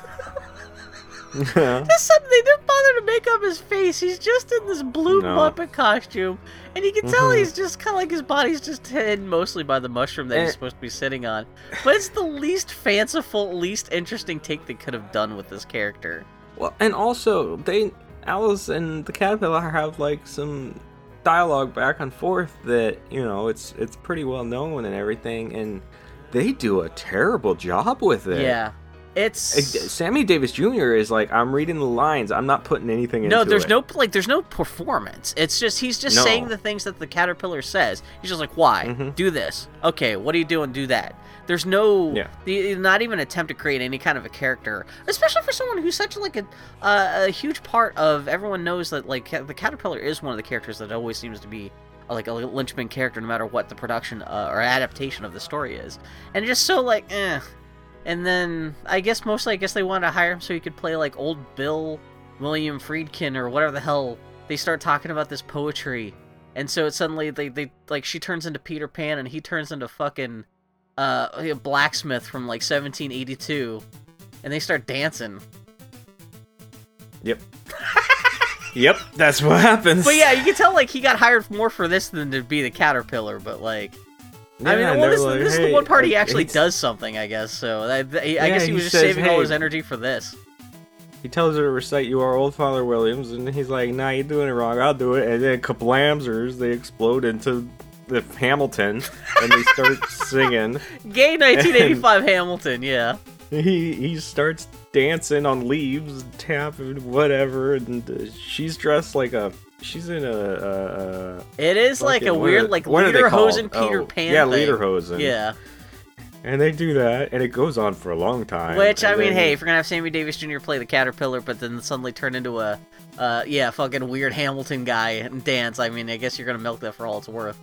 Yeah. Just suddenly, they didn't bother to make up his face. He's just in this blue no. Muppet costume, and you can tell mm-hmm. he's just kind of like his body's just hidden mostly by the mushroom that eh. he's supposed to be sitting on. But it's the least fanciful, least interesting take they could have done with this character. Well, and also, they Alice and the Caterpillar have like some dialogue back and forth that, you know, it's it's pretty well known and everything, and they do a terrible job with it. Yeah. It's Sammy Davis Junior is like, I'm reading the lines. I'm not putting anything into it. No, there's no like, there's no performance. It's just he's just no. saying the things that the caterpillar says. He's just like, why mm-hmm. do this? Okay, what are you doing? Do that. There's no, yeah. the, not even attempt to create any kind of a character, especially for someone who's such like a uh, a huge part of. Everyone knows that like the caterpillar is one of the characters that always seems to be like a linchpin character, no matter what the production uh, or adaptation of the story is, and just so like, eh. And then I guess mostly I guess they wanted to hire him so he could play like old Bill William Friedkin or whatever the hell. They start talking about this poetry, and so it suddenly they they like she turns into Peter Pan and he turns into fucking. Uh, a blacksmith from like seventeen eighty-two, and they start dancing. Yep. Yep, that's what happens. But yeah, you can tell like he got hired more for this than to be the caterpillar. But like, yeah, I mean, well, this, like, this hey, is the one part he actually does something, I guess. So I, I, I yeah, guess he was he just says, saving hey, all his energy for this. He tells her to recite "You Are Old, Father Williams," and he's like, "Nah, you're doing it wrong. I'll do it." And then kablamzers, they explode into. The Hamilton, and they start singing. Gay nineteen eighty-five Hamilton, yeah. He he starts dancing on leaves, tapping, whatever, and she's dressed like a. She's in a. a it is like a weird, like Lederhosen Peter oh, Pan. Yeah, Lederhosen. Yeah. And they do that, and it goes on for a long time. Which, I mean, then, hey, if you're gonna have Sammy Davis Junior play the caterpillar, but then suddenly turn into a, uh, yeah, fucking weird Hamilton guy and dance, I mean, I guess you're gonna milk that for all it's worth.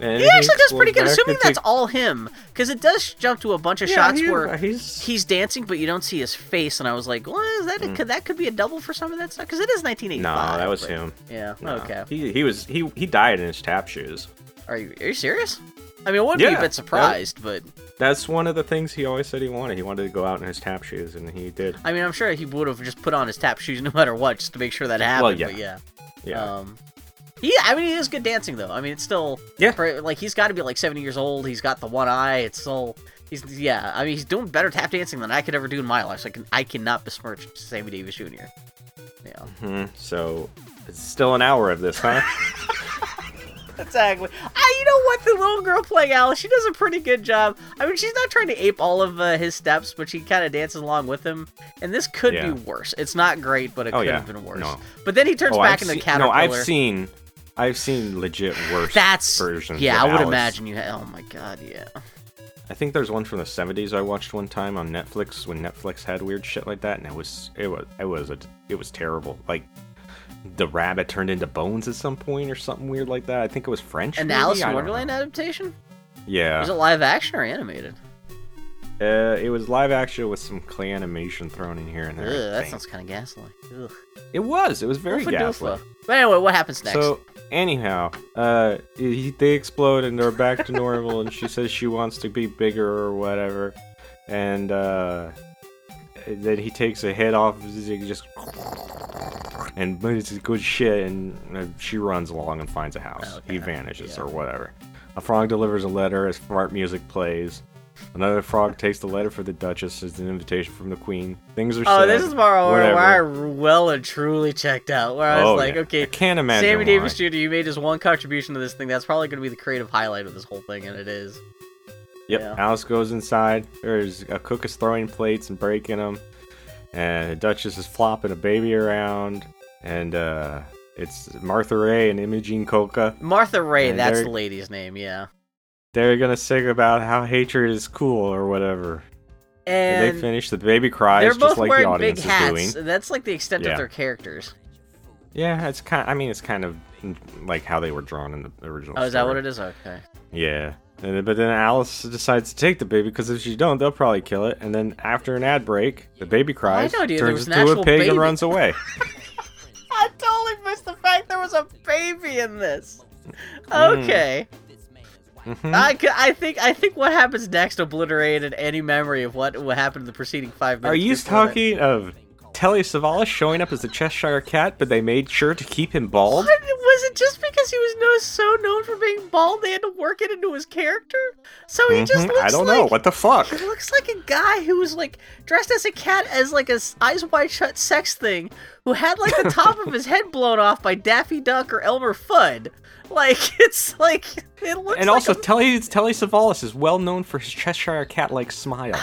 And he actually does pretty good, assuming that's take... all him, because it does jump to a bunch of yeah, shots he, where he's... he's dancing, but you don't see his face, and I was like, well, is that mm. could that could be a double for some of that stuff, because it is nineteen eighty-five. No, that was but... him. Yeah, no. Okay. He he was he he died in his tap shoes. Are you are you serious? I mean, I wouldn't yeah, be a bit surprised, that, but... That's one of the things he always said he wanted. He wanted to go out in his tap shoes, and he did. I mean, I'm sure he would have just put on his tap shoes no matter what, just to make sure that happened, well, yeah. but yeah. Yeah. Um, He, I mean, he is good dancing, though. I mean, it's still... Yeah. Like, he's got to be, like, seventy years old. He's got the one eye. It's still... He's, yeah, I mean, he's doing better tap dancing than I could ever do in my life. So I, can, I cannot besmirch Sammy Davis Junior Yeah. Mm-hmm. So, it's still an hour of this, huh? Exactly. I, you know what? The little girl playing Alice, she does a pretty good job. I mean, she's not trying to ape all of uh, his steps, but she kind of dances along with him. And this could yeah. be worse. It's not great, but it oh, could yeah. have been worse. No. But then he turns oh, back I've into se- caterpillar. No, I've seen... I've seen legit worse That's, versions. Yeah, of I would Alice. Imagine you had. Oh my god, yeah. I think there's one from the seventies I watched one time on Netflix when Netflix had weird shit like that, and it was it was it was a, it was terrible. Like the rabbit turned into bones at some point or something weird like that. I think it was French. An maybe? Alice in Wonderland know. Adaptation? Yeah. Was it live action or animated? Uh, it was live action with some clay animation thrown in here and there. Ugh, that sounds kind of ghastly. Ugh. It was. It was very Wolf ghastly. But anyway, what happens next? So anyhow, uh, he, they explode and they're back to normal, and she says she wants to be bigger or whatever, and uh, then he takes a head off, just and but it's good shit, and she runs along and finds a house. Okay. He vanishes yeah. or whatever. A frog delivers a letter as fart music plays. Another frog takes the letter for the Duchess as an invitation from the Queen. Things are oh, said, this is where I well and truly checked out. Where I was oh, like, yeah. okay, I can't imagine Sammy why. Davis Junior, you made his one contribution to this thing. That's probably going to be the creative highlight of this whole thing, and it is. Yep, yeah. Alice goes inside. There's a cook is throwing plates and breaking them. And the Duchess is flopping a baby around. And uh, it's Martha Ray and Imogene Coca. Martha Ray, and that's the lady's name, yeah. They're gonna sing about how hatred is cool or whatever. And, and they finish the baby cries just like the audience They're both wearing big hats. Doing. That's like the extent yeah. of their characters. Yeah, it's kind. Of, I mean, it's kind of like how they were drawn in the original. Oh, story. Is that what it is? Okay. Yeah, and, but then Alice decides to take the baby because if she don't, they'll probably kill it. And then after an ad break, the baby cries, oh, I know, dude. Turns into a pig baby. And runs away. I totally missed the fact there was a baby in this. Okay. Mm. Mm-hmm. I, I think I think what happens next obliterated any memory of what, what happened in the preceding five minutes. Are you talking it. Of Telly Savalas showing up as the Cheshire Cat, but they made sure to keep him bald? What? Was it just because he was no, so known for being bald they had to work it into his character? So he mm-hmm. just looks I don't like, know, what the fuck? He looks like a guy who was like dressed as a cat as like a eyes wide shut sex thing who had like the top of his head blown off by Daffy Duck or Elmer Fudd. Like, it's like, it looks and like also, a... Telly, Telly Savalas is well known for his Cheshire Cat-like smile.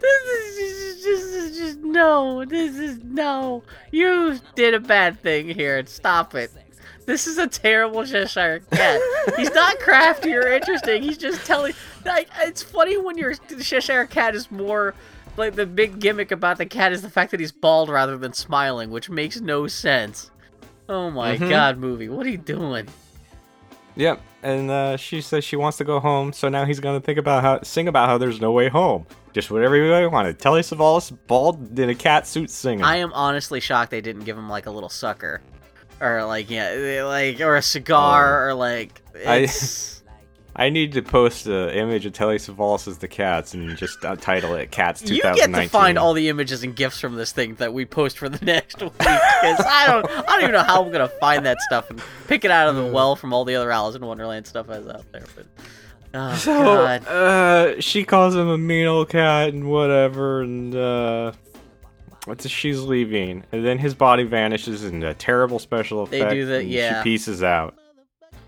This is just, just, just no. This is no. You did a bad thing here. Stop it. This is a terrible Cheshire Cat. He's not crafty or interesting. He's just telling. Like, it's funny when your Cheshire Cat is more. Like, the big gimmick about the cat is the fact that he's bald rather than smiling, which makes no sense. Oh my mm-hmm. god, movie. What are you doing? Yep. And uh, she says she wants to go home, so now he's going to think about how sing about how there's no way home. Just whatever you wanted. Telly Savalas, bald, in a cat suit singing. I am honestly shocked they didn't give him, like, a little sucker. Or, like, yeah, like, or a cigar, oh. or, like, it's... I... I need to post an image of Telly Savalas as the cats and just title it Cats twenty nineteen. You get to find all the images and gifs from this thing that we post for the next week, because I don't, I don't even know how I'm going to find that stuff and pick it out of the well from all the other Alice in Wonderland stuff that's out there. But, oh, so, God. Uh, she calls him a mean old cat and whatever, and uh, what's she's leaving. And then his body vanishes in a terrible special effect. They do that, yeah. She pieces out.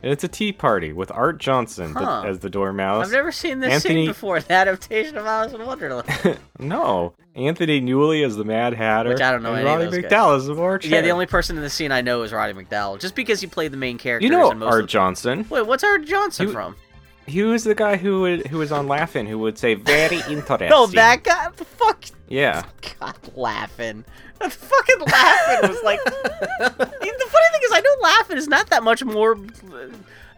And it's a tea party with Arte Johnson huh. the, as the Dormouse. I've never seen this Anthony... scene before, the adaptation of Alice in Wonderland. No. Anthony Newley as the Mad Hatter. Which I don't know and any Roddy of those McDowell guys. Is the March Yeah, Hatter. The only person in the scene I know is Roddy McDowell, just because he played the main character. You know in most Arte of the... Johnson. Wait, what's Arte Johnson he... from? He was the guy who would, who was on Laugh-In who would say, very interesting. No, that guy? The fuck? Yeah. God, Laugh-In. The fucking Laugh-In was like... The funny thing is, I know Laugh-In is not that much more...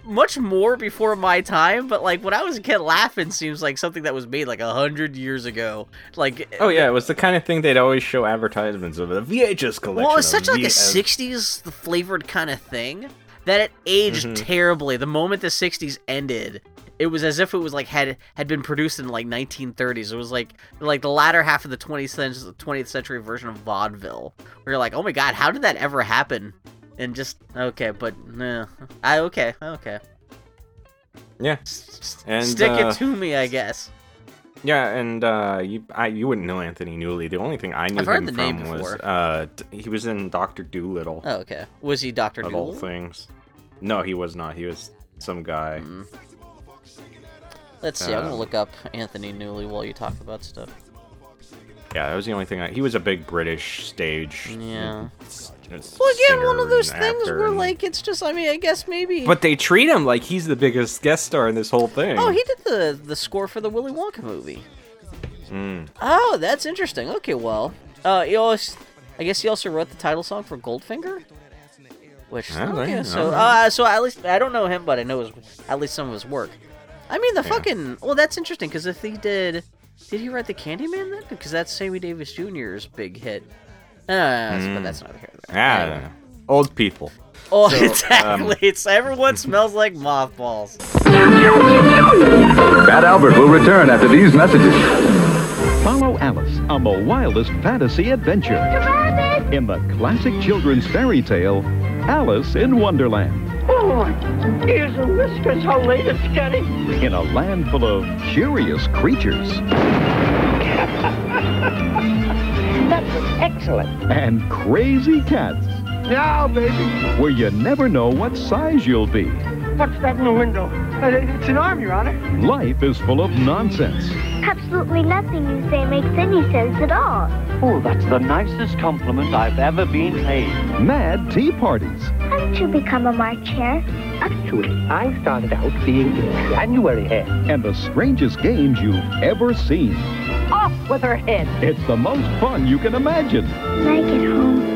Much more before my time, but, like, when I was a kid, Laugh-In seems like something that was made, like, a hundred years ago. Like... Oh, yeah, it was the kind of thing they'd always show advertisements of, a V H S collection. Well, it's such, like, a sixties-flavored kind of thing that it aged mm-hmm. terribly. The moment the sixties ended... It was as if it was like had had been produced in like nineteen thirties. It was like like the latter half of the twentieth century, twentieth century version of vaudeville. Where you're like, oh my god, how did that ever happen? And just okay, but no, I okay, okay. Yeah, and stick uh, it to me, I guess. Yeah, and uh, you I, you wouldn't know Anthony Newley. The only thing I knew I've heard him the from name was uh, he was in Doctor Doolittle. Oh, okay, was he Doctor Doolittle? Of all things, no, he was not. He was some guy. Mm-hmm. Let's see, uh, I'm going to look up Anthony Newley while you talk about stuff. Yeah, that was the only thing. I, he was a big British stage. Yeah. Well, again, one of those things where, and... like, it's just, I mean, I guess maybe... But they treat him like he's the biggest guest star in this whole thing. Oh, he did the, the score for the Willy Wonka movie. Mm. Oh, that's interesting. Okay, well, uh, he always, I guess he also wrote the title song for Goldfinger? Which, okay, so, uh, so at least, I don't know him, but I know his, at least some of his work. I mean, the yeah. fucking... Well, that's interesting, because if he did... Did he write the Candyman then? Because that's Sammy Davis Junior's big hit. Uh, mm. But that's not here. Yeah, anyway. I don't know. Old people. Oh, so, exactly. Um... It's everyone smells like mothballs. Fat Albert will return after these messages. Follow Alice on the wildest fantasy adventure. In the classic children's fairy tale, Alice in Wonderland. Oh, ears and whiskers, how late it's getting. In a land full of curious creatures. That was excellent. And crazy cats. Now, baby. Where you never know what size you'll be. What's that in the window? It's an arm, Your Honor. Life is full of nonsense. Absolutely nothing you say makes any sense at all. Oh, that's the nicest compliment I've ever been paid. Mad tea parties. How did you become a March hare? Actually, I started out being a January hare. And the strangest games you've ever seen. Off with her head. It's the most fun you can imagine. When I get home,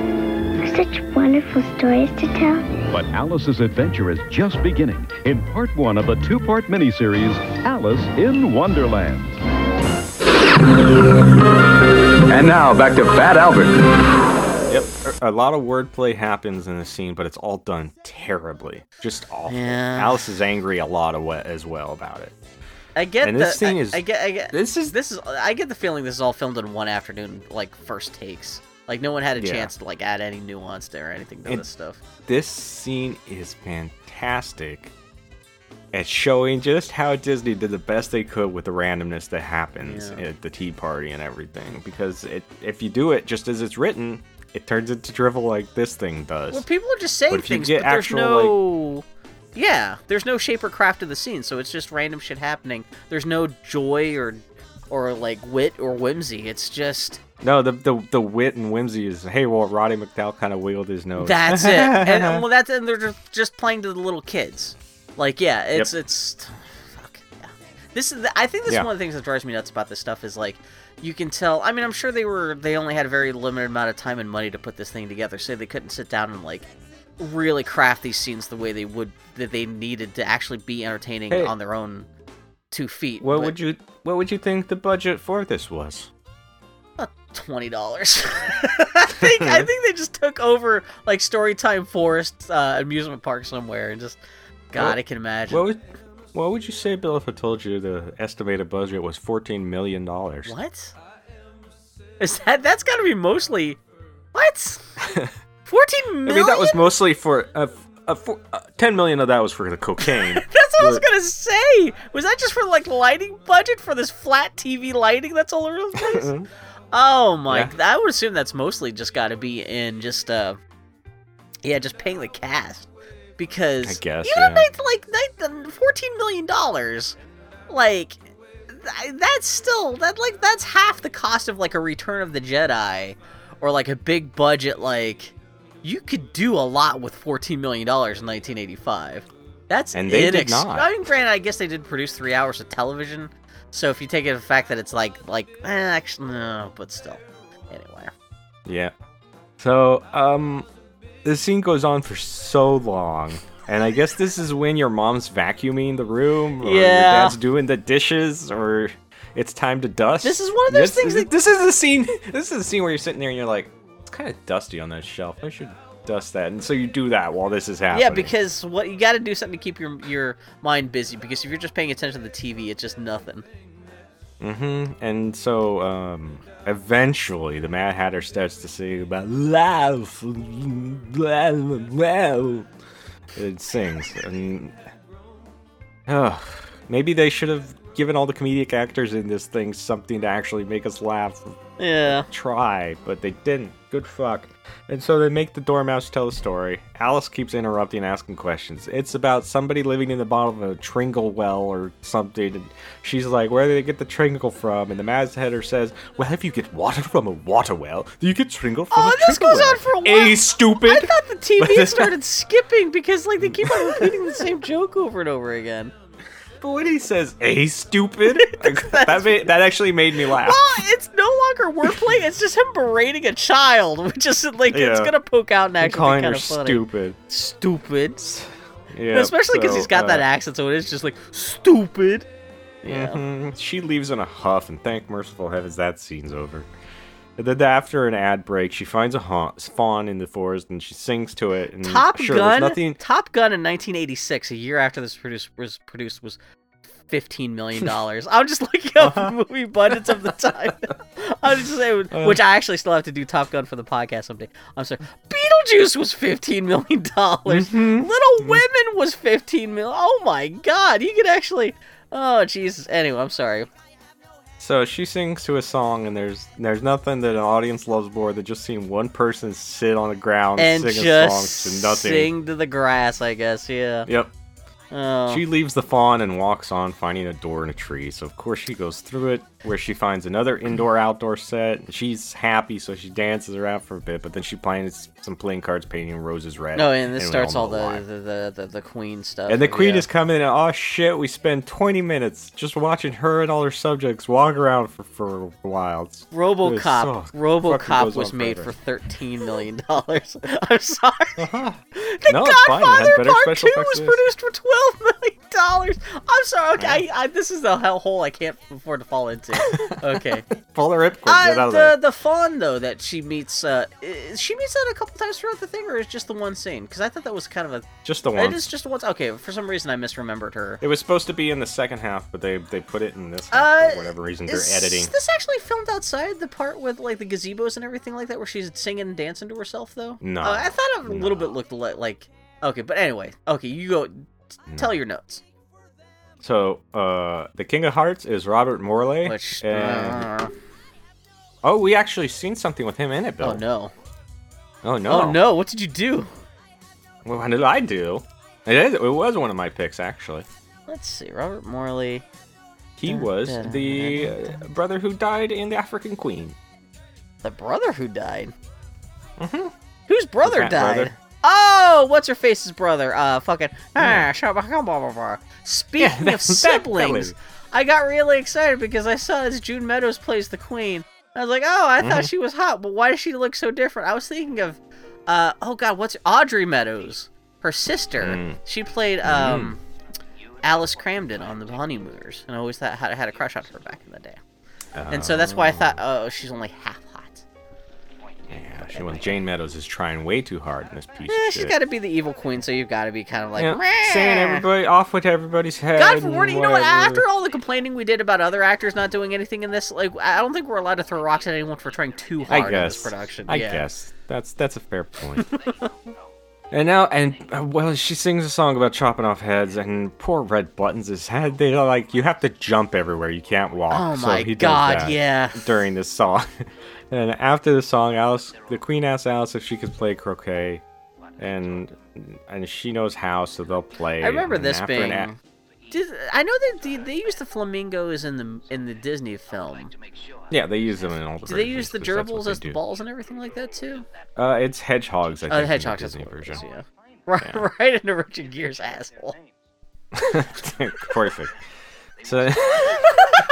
there's such wonderful stories to tell. But Alice's adventure is just beginning in part one of a two-part miniseries, Alice in Wonderland. And now, back to Fat Albert. Yep, a lot of wordplay happens in this scene, but it's all done terribly. Just awful. Yeah. Alice is angry a lot of we- as well about it. I get and this the, thing I, is... I get, I get, this is... This is... I get the feeling this is all filmed in one afternoon, like, first takes. Like, no one had a yeah. chance to, like, add any nuance there or anything to and this stuff. This scene is fantastic at showing just how Disney did the best they could with the randomness that happens yeah. at the tea party and everything. Because it, if you do it just as it's written, it turns into drivel like this thing does. Well, people are just saying but things, but there's actual, no... Like, yeah, there's no shape or craft of the scene, so it's just random shit happening. There's no joy or... or like wit or whimsy. It's just no. The the, the wit and whimsy is, hey, well, Roddy McDowell kind of wiggled his nose. That's it. And well, that's and they're just playing to the little kids. Like, yeah, it's yep. it's. Fuck, yeah. This is. The, I think this yeah. is one of the things that drives me nuts about this stuff is like. You can tell. I mean, I'm sure they were. They only had a very limited amount of time and money to put this thing together, so they couldn't sit down and like really craft these scenes the way they would that they needed to actually be entertaining hey, on their own two feet. What but, would you? What would you think the budget for this was? About twenty dollars. I think. I think they just took over like Storytime Forest uh, amusement park somewhere and just. God, what, I can imagine. What would? What would you say, Bill, if I told you the estimated budget was fourteen million dollars? What? Is that, that's got to be mostly... What? fourteen million dollars? I mean, that was mostly for... Uh, uh, for uh, ten million dollars of that was for the cocaine. That's what but, I was going to say! Was that just for, like, lighting budget for this flat T V lighting that's all over the place? Oh, my... Yeah. I would assume that's mostly just got to be in just, uh... yeah, just paying the cast. Because I guess, even yeah. like fourteen million dollars, like that's still that like that's half the cost of like a Return of the Jedi, or like a big budget. Like you could do a lot with fourteen million dollars in nineteen eighty five. That's and they it. did not. I mean, granted, I guess they did produce three hours of television. So if you take it the fact that it's like like eh, actually no, but still, anyway. Yeah. So um. This scene goes on for so long, and I guess this is when your mom's vacuuming the room, or yeah. your dad's doing the dishes, or it's time to dust. This is one of those this, things. This, that... this is the scene. This is the scene where you're sitting there and you're like, "It's kind of dusty on that shelf. I should dust that." And so you do that while this is happening. Yeah, because what you got to do something to keep your your mind busy. Because if you're just paying attention to the T V, it's just nothing. Mm-hmm. And so, um, eventually, the Mad Hatter starts to sing about love, love, love. It sings, and oh, maybe they should have given all the comedic actors in this thing something to actually make us laugh. Yeah. Try, but they didn't. Good fuck. And so they make the Dormouse tell a story. Alice keeps interrupting, asking questions. It's about somebody living in the bottom of a Tringle well or something. And she's like, where do they get the Tringle from? And the Mad Hatter says, well, if you get water from a water well, do you get Tringle from oh, a Tringle well? Oh, this goes well? on for a while. A stupid. I thought the T V started not... skipping because like they keep on repeating the same joke over and over again. But when he says, hey, stupid, like, that made, that actually made me laugh. Well, it's no longer wordplay. It's just him berating a child, which is like, yeah. it's going to poke out and actually calling be kind her of funny. stupid. Stupid. Yeah, especially because so, he's got uh, that accent, so it is just like, stupid. Yeah. Mm-hmm. She leaves in a huff, and thank merciful heavens that scene's over. And then after an ad break, she finds a ha- fawn in the forest, and she sings to it. And Top sure, Gun, nothing... Top Gun in nineteen eighty-six, a year after this produced, was produced, was fifteen million dollars. I'm just looking up uh-huh. movie budgets of the time. I was just saying, uh, which I actually still have to do Top Gun for the podcast someday. I'm sorry. Beetlejuice was fifteen million dollars. Mm-hmm. Little Women was fifteen million dollars. Oh, my God. You could actually... Oh, Jesus. Anyway, I'm sorry. So she sings to a song, and there's there's nothing that an audience loves more than just seeing one person sit on the ground and sing a song to nothing. Sing to the grass, I guess. Yeah. Yep. Oh. She leaves the fawn and walks on, finding a door in a tree. So of course she goes through it, where she finds another indoor-outdoor set. And she's happy, so she dances around for a bit, but then she plays some playing cards, painting roses red. No, and this and starts all the the, the the the queen stuff. And the queen yeah. is coming in. And, oh shit! We spend twenty minutes just watching her and all her subjects walk around for, for a while. It's, RoboCop. It's so RoboCop was made forever. for thirteen million dollars. I'm sorry. Uh-huh. The no, Godfather Part Two was produced for twelve million dollars. I'm sorry. Okay, I, I, this is the hellhole I can't afford to fall into. Okay. Pull her rip quick. Get out of there. The the fawn though that she meets, uh, is she meets that a couple times throughout the thing, or is it just the one scene? Because I thought that was kind of a just the one. It is just the one. Okay, for some reason I misremembered her. It was supposed to be in the second half, but they they put it in this half uh, for whatever reason they're editing. Is this actually filmed outside the part with like the gazebos and everything like that, where she's singing and dancing to herself though? No. Uh, I thought it a no. little bit looked like, like okay, but anyway, okay, you go. Tell your notes. So, uh, the King of Hearts is Robert Morley. Which, and... uh... Oh, we actually seen something with him in it, Bill. Oh, no. Oh, no. Oh, no. What did you do? Well, what did I do? It, is, it was one of my picks, actually. Let's see. Robert Morley. He was the brother who died in The African Queen. The brother who died? Mm-hmm. Whose brother died? Brother. Oh, what's-her-face's brother? Uh, fucking... Yeah. Speaking yeah, of siblings, I got really excited because I saw as June Meadows plays the Queen. I was like, oh, I mm-hmm. thought she was hot, but why does she look so different? I was thinking of... Uh, oh, God, what's... Audrey Meadows, her sister. Mm. She played... um. Mm. Alice Cramden on The Honeymooners, and I always thought I had a crush on her back in the day, oh. and so that's why I thought, oh, she's only half hot. Yeah, she was. Jane Meadows is trying way too hard in this piece. Yeah, she's got to be the evil queen, so you've got to be kind of like yeah. saying everybody off with everybody's head. God forbid, you know what? After all the complaining we did about other actors not doing anything in this, like I don't think we're allowed to throw rocks at anyone for trying too hard I guess. in this production. I yeah. guess that's that's a fair point. And now, and, uh, well, she sings a song about chopping off heads, and poor Red Buttons' his head, they are like, you have to jump everywhere, you can't walk. Oh my so he god, does that yeah. during this song. And after the song, Alice, the Queen asks Alice if she could play croquet, and and she knows how, so they'll play. I remember and this being... A- Did, I know that they, they use the flamingos in the in the Disney film. Yeah, they use them in all the do versions. Do they use the gerbils as the balls and everything like that, too? Uh, it's hedgehogs, I oh, think, the hedgehogs in the Disney version. Is, yeah. Right, yeah. right into Richard Gere's asshole. Perfect. So... That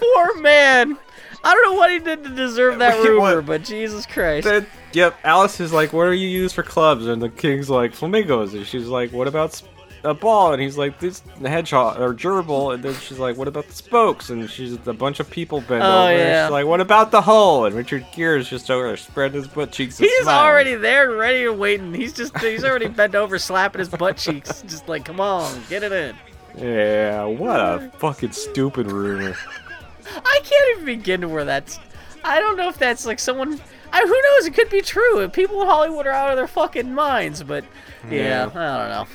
poor man! I don't know what he did to deserve that rumor, what? but Jesus Christ. That, yep, Alice is like, what do you use for clubs? And the king's like, flamingos. And she's like, what about... Sp- a ball, and he's like, this hedgehog or gerbil, and then she's like, what about the spokes? And she's a bunch of people bent oh, over. Yeah. She's like, what about the hole? And Richard Gere is just over there spreading his butt cheeks. And he's smiling. Already there, ready and waiting. He's just he's already bent over, slapping his butt cheeks, just like, come on, get it in. Yeah, what a fucking stupid rumor. I can't even begin to where that's. I don't know if that's like someone. I, who knows? It could be true. People in Hollywood are out of their fucking minds, but yeah, yeah. I don't know.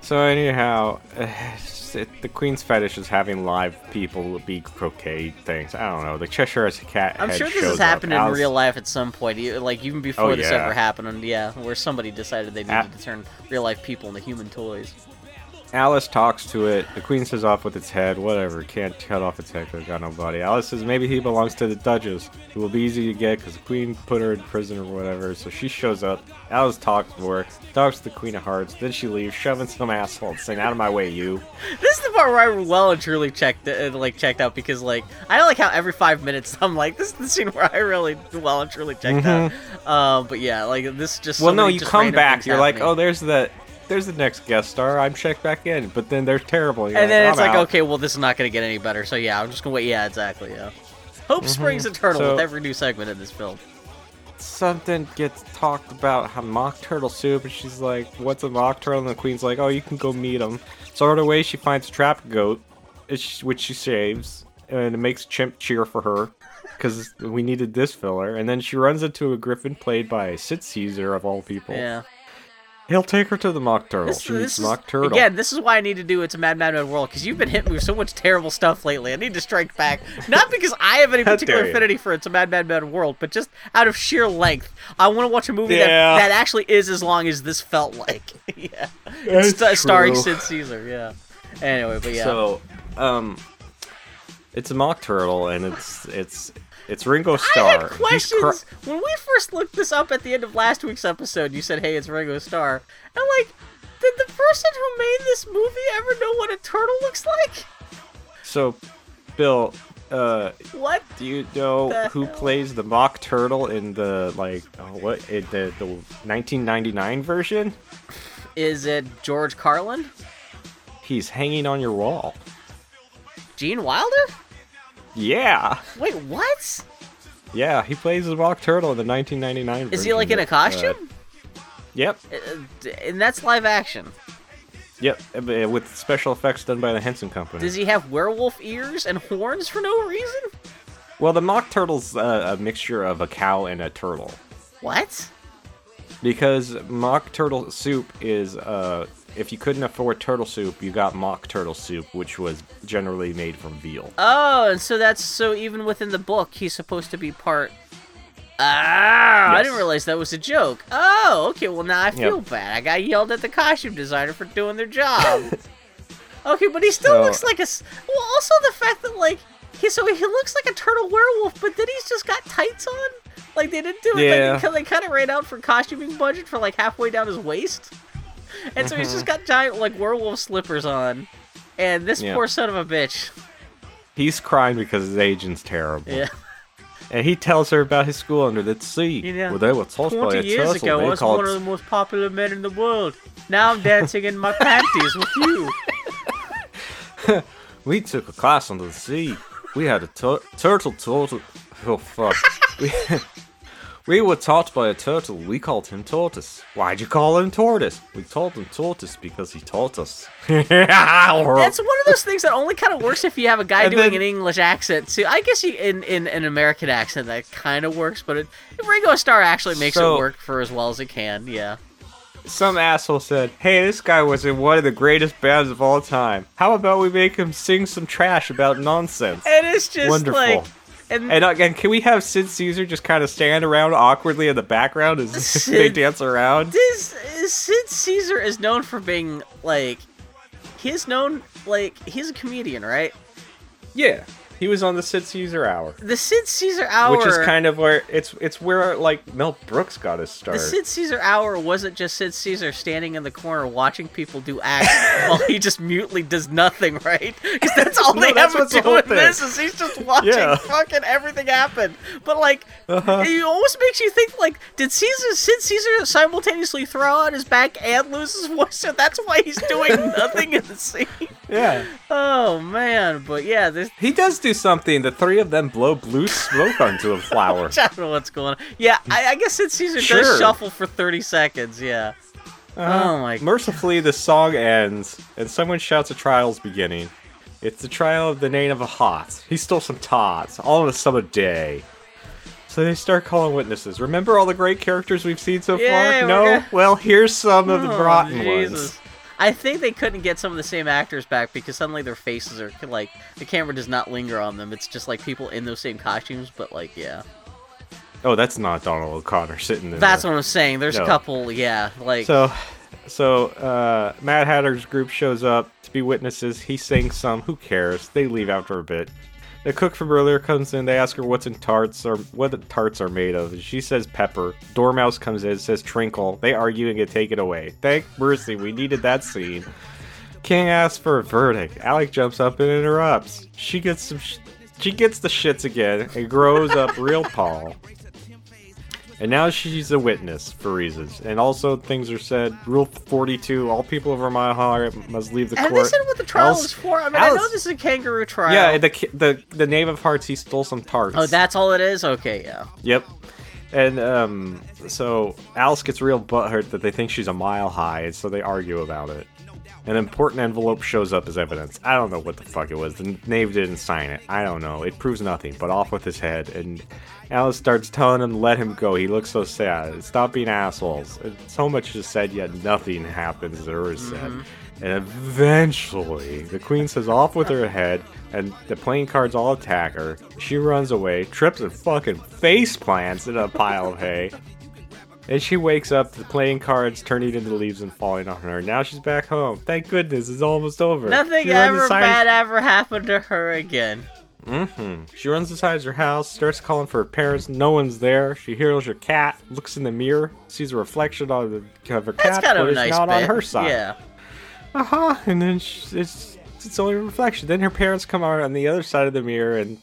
So anyhow, it, the Queen's fetish is having live people be croquet things. I don't know. The Cheshire Cat. I'm sure this has happened in real life at some point, like even before oh, this yeah. ever happened. Yeah, where somebody decided they needed a- to turn real life people into human toys. Alice talks to it. The Queen says off with its head. Whatever. Can't cut off its head because it's got no body. Alice says maybe he belongs to the Duchess. It will be easy to get because the Queen put her in prison or whatever. So she shows up. Alice talks to her. Talks to the Queen of Hearts. Then she leaves, shoving some asshole and saying, out of my way, you. This is the part where I well and truly checked uh, like checked out because like I like how every five minutes I'm like, this is the scene where I really well and truly checked mm-hmm. out. Uh, but yeah, like this just... Well, so no, you come back. You're happening. like, oh, there's the... There's the next guest star. I'm checked back in, but then they're terrible. You're and then like, it's I'm like, out. okay, well, this is not going to get any better. So yeah, I'm just going to wait. Yeah, exactly. Yeah. Hope mm-hmm. springs eternal so, with every new segment in this film. Something gets talked about how mock turtle soup, and she's like, "What's a mock turtle?" And the Queen's like, "Oh, you can go meet him." So right away, she finds a trapped goat, which she saves, and it makes Chimp cheer for her because we needed this filler. And then she runs into a griffin played by Sid Caesar of all people. Yeah. He'll take her to the mock turtle. This, she this needs is, mock turtle. Again, this is why I need to do It's a Mad, Mad, Mad World, because you've been hitting me with so much terrible stuff lately. I need to strike back. Not because I have any particular affinity for It's a Mad, Mad, Mad World, but just out of sheer length. I want to watch a movie yeah. that, that actually is as long as this felt like. yeah. It's st- starring Sid Caesar, yeah. Anyway, but yeah. So, um, it's a mock turtle, and it's it's... It's Ringo Starr. I had questions. Cr- when we first looked this up at the end of last week's episode, you said, hey, it's Ringo Starr. And, like, did the person who made this movie ever know what a turtle looks like? So, Bill, uh... What? Do you know who hell? plays the mock turtle in the, like, oh, what, in the, the nineteen ninety-nine version? Is it George Carlin? He's hanging on your wall. Gene Wilder? Yeah. Wait, what? Yeah, he plays the mock turtle in the nineteen ninety-nine version. Is he like in a costume? Uh, yep. Uh, and that's live action. Yep, with special effects done by the Henson Company. Does he have werewolf ears and horns for no reason? Well, the mock turtle's uh, a mixture of a cow and a turtle. What? Because mock turtle soup is uh if you couldn't afford turtle soup, you got mock turtle soup, which was generally made from veal. Oh, and so that's so even within the book, he's supposed to be part. Ah, yes. I didn't realize that was a joke. Oh, okay. Well, now I feel yep. bad. I got yelled at the costume designer for doing their job. Okay, but he still so, looks like a... Well, also the fact that, like, he so he looks like a turtle werewolf, but then he's just got tights on? Like, they didn't do it. Yeah. Like, they, they kind of ran out for costuming budget for, like, halfway down his waist. And so mm-hmm. he's just got giant, like, werewolf slippers on. And this yeah. poor son of a bitch. He's crying because his agent's terrible. Yeah. And he tells her about his school under the sea. Yeah. Well, they were taught by a years tussle. ago, I was one of the most popular men in the world. Now I'm dancing in my panties with you. We took a class under the sea. We had a tur- turtle turtle. Oh, fuck. we, we were taught by a turtle. We called him Tortoise. Why'd you call him Tortoise? We called him Tortoise because he taught us. That's one of those things that only kind of works if you have a guy and doing then, an English accent. So I guess you, in, in an American accent that kind of works, but it, Ringo Starr actually makes so, it work for as well as it can, yeah. Some asshole said, hey, this guy was in one of the greatest bands of all time. How about we make him sing some trash about nonsense? And it's just Wonderful. like... And, and, uh, and can we have Sid Caesar just kind of stand around awkwardly in the background as Sid, they dance around? This, Sid Caesar is known for being, like... He's known, like, he's a comedian, right? Yeah. He was on the Sid Caesar Hour. The Sid Caesar Hour... Which is kind of where... It's it's where, like, Mel Brooks got his start. The Sid Caesar Hour wasn't just Sid Caesar standing in the corner watching people do acts while he just mutely does nothing, right? Because that's all no, they have to do with this is he's just watching yeah. fucking everything happen. But, like, uh-huh. it almost makes you think, like, did Caesar Sid Caesar simultaneously throw out his back and lose his voice? So that's why he's doing nothing in the scene. Yeah. Oh, man. But, yeah. There's... He does do something. The three of them blow blue smoke onto a flower. I don't know what's going on. Yeah, I, I guess Sid Caesar sure. does shuffle for thirty seconds, yeah. Uh, oh my Mercifully, God. The song ends, and someone shouts a trial's beginning. It's the trial of the name of a hot. He stole some tots, all in a summer day. So they start calling witnesses. Remember all the great characters we've seen so yeah, far? No? Gonna... Well, here's some oh, of the rotten Jesus. ones. I think they couldn't get some of the same actors back because suddenly their faces are, like, the camera does not linger on them. It's just, like, people in those same costumes, but, like, yeah. Oh, that's not Donald O'Connor sitting in That's there. what I'm saying. There's no. a couple, yeah, like... So, so uh, Mad Hatter's group shows up to be witnesses. He sings some. Who cares? They leave after a bit. The cook from earlier comes in. They ask her what's in tarts or what the tarts are made of. She says pepper. Dormouse comes in, says trinkle. They argue and get taken away. Thank mercy, we needed that scene. King asks for a verdict. Alec jumps up and interrupts. She gets some. Sh- she gets the shits again and grows up real Paul. And now she's a witness for reasons. And also things are said. Rule forty-two, all people of Vermont must leave the court. Have they said what the trial Alice, is for? I mean, Alice, I know this is a kangaroo trial. Yeah, the the the knave of hearts, he stole some tarts. Oh, that's all it is? Okay, yeah. Yep. And um, so Alice gets real butthurt that they think she's a mile high, and so they argue about it. An important envelope shows up as evidence. I don't know what the fuck it was. The knave didn't sign it. I don't know. It proves nothing, but off with his head. And Alice starts telling him, let him go. He looks so sad. Stop being assholes. And so much is said, yet nothing happens or is said. Mm-hmm. And eventually, the queen says off with her head, and the playing cards all attack her. She runs away, trips and fucking face plants in a pile of hay. And she wakes up, the playing cards turning into leaves and falling on her. Now she's back home. Thank goodness, it's almost over. Nothing ever bad ever happened to her again. Mm-hmm. She runs inside her house, starts calling for her parents. No one's there. She hears her cat, looks in the mirror, sees a reflection of, the, of her cat, but it's not on her side. Yeah. Uh-huh. And then she, it's, it's only a reflection. Then her parents come out on the other side of the mirror, and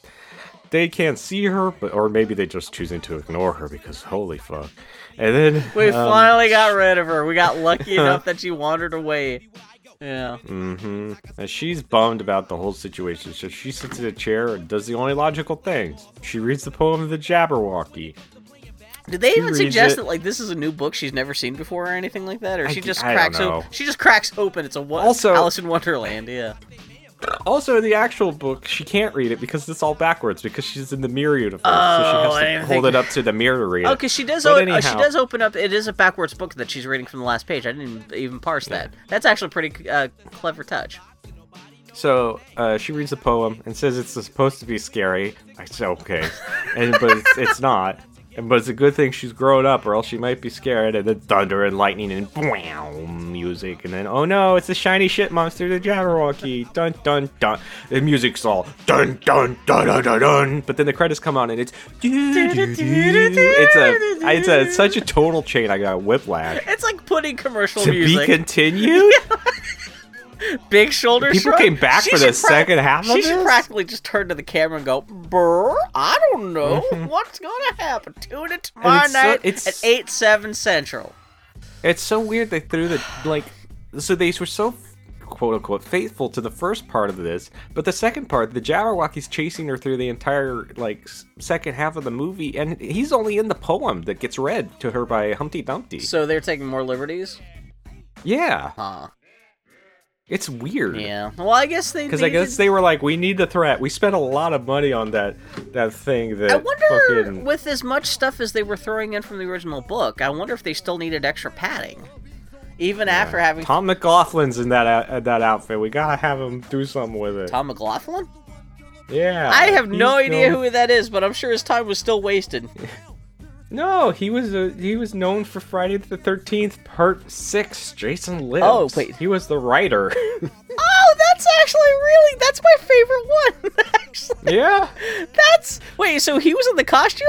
they can't see her, but or maybe they just choosing to ignore her because holy fuck. And then we um, finally got rid of her. We got lucky enough that she wandered away. Yeah. Mm-hmm. And she's bummed about the whole situation, so she sits in a chair and does the only logical thing. She reads the poem of the Jabberwocky. Did they she even suggest it. that like this is a new book she's never seen before or anything like that, or I, she just I cracks open? She just cracks open. It's a what? Also, Alice in Wonderland. Yeah. Also, in the actual book, she can't read it because it's all backwards because she's in the mirror universe, oh, so she has to hold think... it up to the mirror to read it. Oh, because she does. O- anyhow... She does open up. It is a backwards book that she's reading from the last page. I didn't even parse yeah. that. That's actually a pretty uh, clever touch. So uh, she reads the poem and says it's supposed to be scary. I said okay, and but it's, it's not. But it's a good thing she's grown up, or else she might be scared. And then thunder and lightning and boom, music, and then, oh no, it's the shiny shit monster, the Jabberwocky. Dun, dun, dun. The music's all dun, dun, dun, dun, dun, dun. But then the credits come on, and it's doo, doo, doo, doo. It's a, it's a, it's such a total chain. I got whiplash. It's like putting commercial to music. To be continued? Big shoulder People shrug. Came back she for the pra- second half of this? She should practically just turn to the camera and go, brr, I don't know what's going to happen. Tune in tomorrow night so, at eight, seven Central. It's so weird they threw the, like, so they were so, quote-unquote, faithful to the first part of this, but the second part, the Jabberwocky's chasing her through the entire, like, second half of the movie, and he's only in the poem that gets read to her by Humpty Dumpty. So they're taking more liberties? Yeah. Huh. It's weird. Yeah. Well, I guess they because needed... I guess they were like, we need the threat. We spent a lot of money on that that thing. That I wonder, fucking... with as much stuff as they were throwing in from the original book, I wonder if they still needed extra padding, even yeah. after having Tom McLaughlin's in that uh, that outfit. We gotta have him do something with it. Tom McLoughlin? Yeah. I have no idea known... who that is, but I'm sure his time was still wasted. No, he was a, he was known for Friday the thirteenth, Part six, Jason Lives. Oh, wait. He was the writer. Oh, that's actually really... That's my favorite one, actually. Yeah. That's... Wait, so he was in the costume?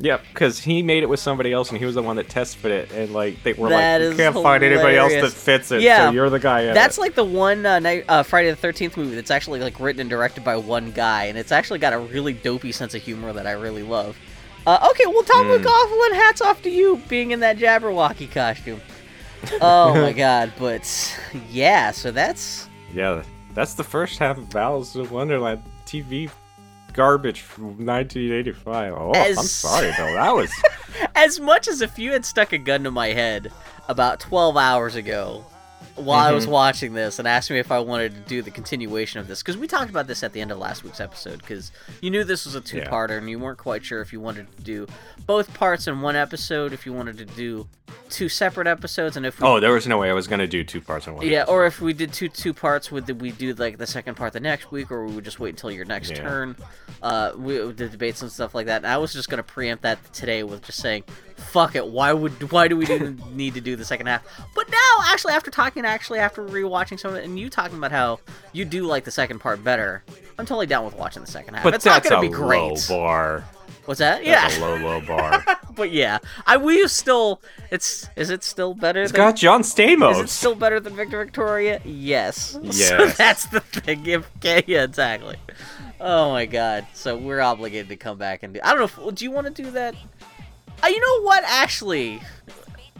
Yep, because he made it with somebody else, and he was the one that tested it, and, like, they were that like, you can't hilarious. Find anybody else that fits it, yeah. so you're the guy in That's, it. Like, the one uh, night, uh, Friday the thirteenth movie that's actually, like, written and directed by one guy, and it's actually got a really dopey sense of humor that I really love. Uh, okay, well, Tom mm. McLoughlin, hats off to you being in that Jabberwocky costume. Oh, my God, but, yeah, so that's... Yeah, that's the first half of Alice in Wonderland T V garbage from nineteen eighty-five. Oh, as... I'm sorry, though, that was... As much as if you had stuck a gun to my head about twelve hours ago while mm-hmm. I was watching this and asked me if I wanted to do the continuation of this, because we talked about this at the end of last week's episode, because you knew this was a two-parter yeah. and you weren't quite sure if you wanted to do both parts in one episode, if you wanted to do two separate episodes, and if we... Oh, there was no way I was going to do two parts in one yeah episode. Or if we did two two parts, would we do like the second part the next week, or we would just wait until your next yeah. turn, uh we did debates and stuff like that, and I was just going to preempt that today with just saying fuck it, why would why do we need to do the second half? But now actually after talking actually after rewatching some of it and you talking about how you do like the second part better, I'm totally down with watching the second half. But it's that's not gonna a be great. Low bar. What's that? That's yeah, a low, low bar. But yeah, I we still. It's is it still better? It's than, got John Stamos. Is it still better than Victor Victoria? Yes. Yes. So that's the thing. If, yeah, exactly. Oh my God. So we're obligated to come back and do. I don't know. If, do you want to do that? Uh, you know what? Actually,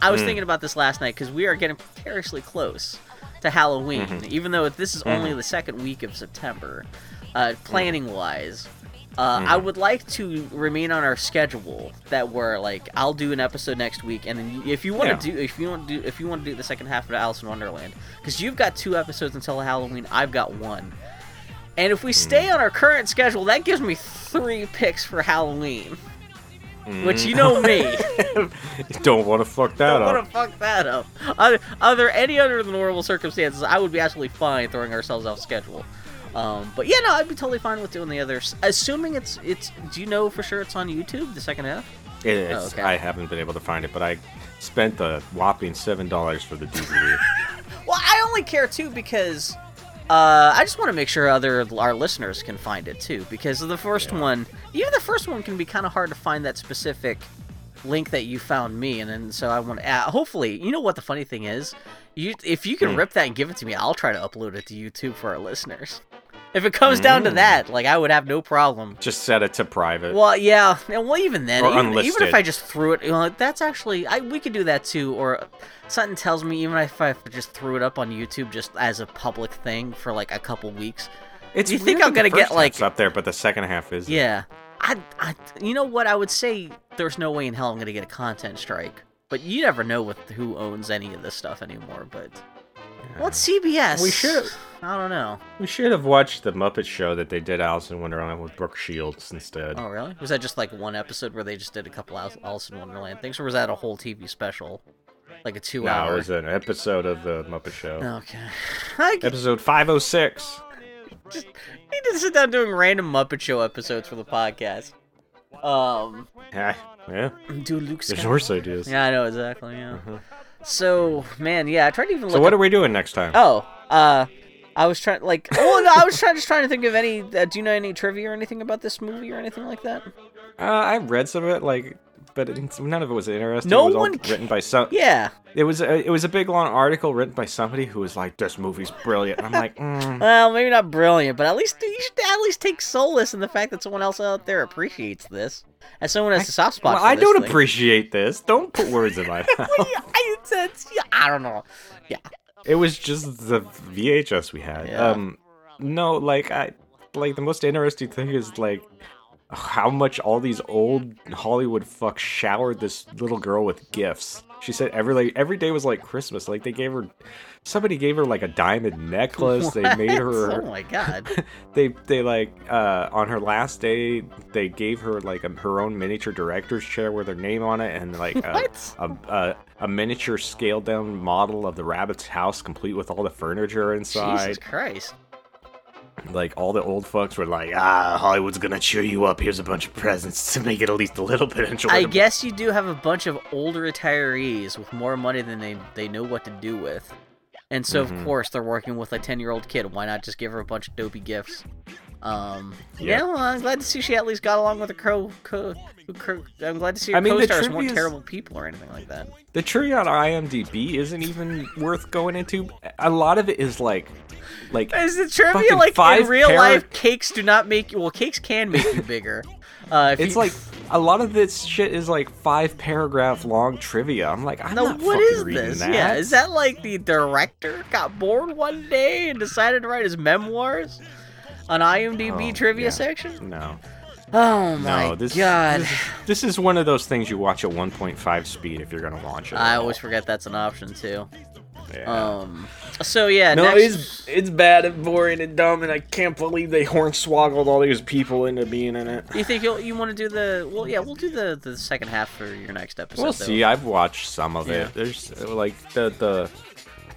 I was mm. thinking about this last night because we are getting precariously close to Halloween, mm-hmm. even though this is mm-hmm. only the second week of September, uh, planning wise. Uh, mm. I would like to remain on our schedule that we're like I'll do an episode next week, and then if you want yeah. to do if you want to do if you want to do the second half of Alice in Wonderland, because you've got two episodes until Halloween, I've got one, and if we stay mm. on our current schedule, that gives me three picks for Halloween, mm. which you know me, you don't want to fuck that don't up. Don't want to fuck that up. Other, other any other than normal circumstances, I would be absolutely fine throwing ourselves off schedule. Um, but yeah, no, I'd be totally fine with doing the others. Assuming it's, it's. Do you know for sure it's on YouTube, the second half? It is. Oh, okay. I haven't been able to find it, but I spent a whopping seven dollars for the D V D. Well, I only care, too, because uh, I just want to make sure other our listeners can find it, too. Because the first yeah. one, even the first one can be kind of hard to find that specific link that you found me, and then so I want to add, hopefully, you know what the funny thing is? You, if you can mm. rip that and give it to me, I'll try to upload it to YouTube for our listeners. If it comes mm. down to that, like, I would have no problem. Just set it to private. Well, yeah. Well, even then, or even, unlisted. Even if I just threw it, you know, that's actually, I, we could do that too. Or something tells me, even if I just threw it up on YouTube just as a public thing for like a couple weeks, it's do you really think I'm gonna the first get like up there, but the second half is yeah. I, I, you know what? I would say there's no way in hell I'm gonna get a content strike, but you never know with who owns any of this stuff anymore. But yeah. Well, C B S. We should. I don't know. We should have watched the Muppet Show that they did Alice in Wonderland with Brooke Shields instead. Oh, really? Was that just like one episode where they just did a couple Alice in Wonderland things, or was that a whole T V special? Like a two-hour? No, it was an episode of the Muppet Show. Okay. I get... Episode five oh six. Just need to sit down doing random Muppet Show episodes for the podcast. Um. Yeah. Yeah. Do Luke Skywalker. There's worse ideas. Yeah, I know, exactly, yeah. Uh-huh. So, man, yeah, I tried to even look So what up... are we doing next time? Oh, uh, I was trying, like, oh, no, I was trying, just trying to think of any, uh, do you know any trivia or anything about this movie or anything like that? Uh, I read some of it, like, but it, none of it was interesting. No it was one all written by some. Yeah. It was a, it was a big long article written by somebody who was like, "This movie's brilliant." And I'm like, mm. well, maybe not brilliant, but at least you should at least take solace in the fact that someone else out there appreciates this, and someone has I, a soft spot. Well, for I this don't thing. appreciate this. Don't put words in my mouth. I, yeah, I don't know. Yeah. It was just the V H S we had. Yeah. Um, no, like I, like the most interesting thing is like. How much all these old Hollywood fucks showered this little girl with gifts. She said every like, every day was like Christmas. Like they gave her, somebody gave her like a diamond necklace. What? They made her. Oh my god. they they like uh, on her last day they gave her like a, her own miniature director's chair with her name on it and like a, what? a a a miniature scaled down model of the rabbit's house complete with all the furniture inside. Jesus Christ. Like, all the old fucks were like, ah, Hollywood's gonna cheer you up. Here's a bunch of presents to make it at least a little bit enjoyable. I guess you do have a bunch of older retirees with more money than they, they know what to do with. And so, mm-hmm. of course, they're working with a ten-year-old kid. Why not just give her a bunch of dopey gifts? Um, yeah, yeah well, I'm glad to see she at least got along with the crow. Co- co- I'm glad to see her I mean, co-stars weren't is, terrible people or anything like that. The trivia on IMDb isn't even worth going into. A lot of it is like, like is the trivia like in real para- life? Cakes do not make you. Well, cakes can make you bigger. Uh, if it's you, like a lot of this shit is like five paragraph long trivia. I'm like, I'm now, not what fucking is reading this? That. Yeah, is that like the director got bored one day and decided to write his memoirs? An IMDb oh, trivia yeah. section? No. Oh my no, this, god. This, this is one of those things you watch at one point five speed if you're going to launch it. I always forget that's an option too. Yeah. Um. So yeah. No, next... it's it's bad and boring and dumb, and I can't believe they hornswoggled all these people into being in it. You think you'll, you want to do the? Well, yeah, we'll do the, the second half for your next episode. We'll though. see. I've watched some of yeah. it. There's like the the.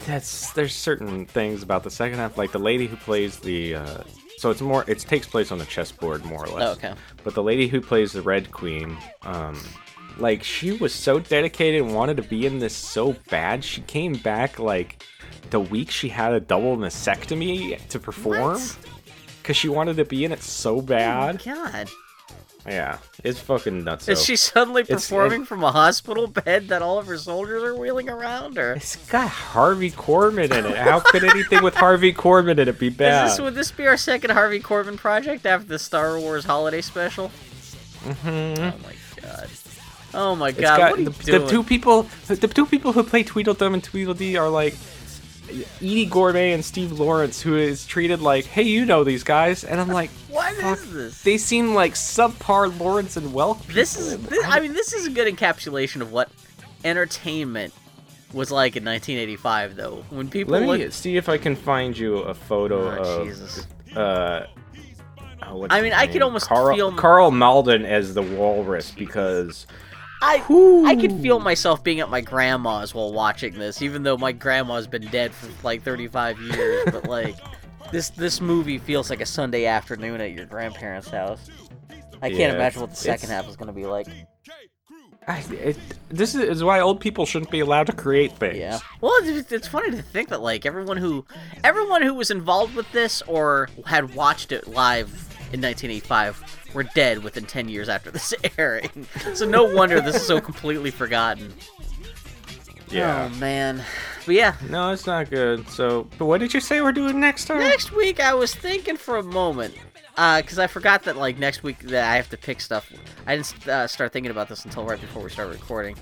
That's there's certain things about the second half, like the lady who plays the. Uh, So it's more. It takes place on a chessboard, more or less. Oh, okay. But the lady who plays the Red Queen, um, like she was so dedicated and wanted to be in this so bad. She came back like the week she had a double mastectomy to perform because she wanted to be in it so bad. Oh my god. Yeah, it's fucking nuts. Is she suddenly performing it's, it, from a hospital bed that all of her soldiers are wheeling around her? It's got Harvey Corbin in it. How could anything with Harvey Corbin in it be bad? Is this, would this be our second Harvey Corbin project after the Star Wars holiday special? Mm-hmm. Oh my god. Oh my god, got, what are the, you doing? The two people, the two people who play Tweedledum and Tweedledee are like... Edie Gourmet and Steve Lawrence, who is treated like, hey, you know these guys, and I'm like, what is this? They seem like subpar Lawrence and Welk people. This is, this, I mean, this is a good encapsulation of what entertainment was like in nineteen eighty-five, though. When people let look... me see if I can find you a photo oh, of. Jesus. Uh, oh, I mean, I could almost Carl, feel Carl Malden as the walrus because. I Ooh. I could feel myself being at my grandma's while watching this, even though my grandma's been dead for like thirty-five years. But like, this this movie feels like a Sunday afternoon at your grandparents' house. I can't yeah, imagine what the second half is going to be like. I, it, this is why old people shouldn't be allowed to create things. Yeah. Well, it's, it's funny to think that like everyone who everyone who was involved with this or had watched it live. In nineteen eighty-five, we're dead within ten years after this airing. So no wonder this is so completely forgotten. Yeah. Oh, man. But yeah. No, it's not good. So, but what did you say we're doing next time? Next week, I was thinking for a moment. Uh, because I forgot that, like, next week that I have to pick stuff. I didn't uh, start thinking about this until right before we started recording.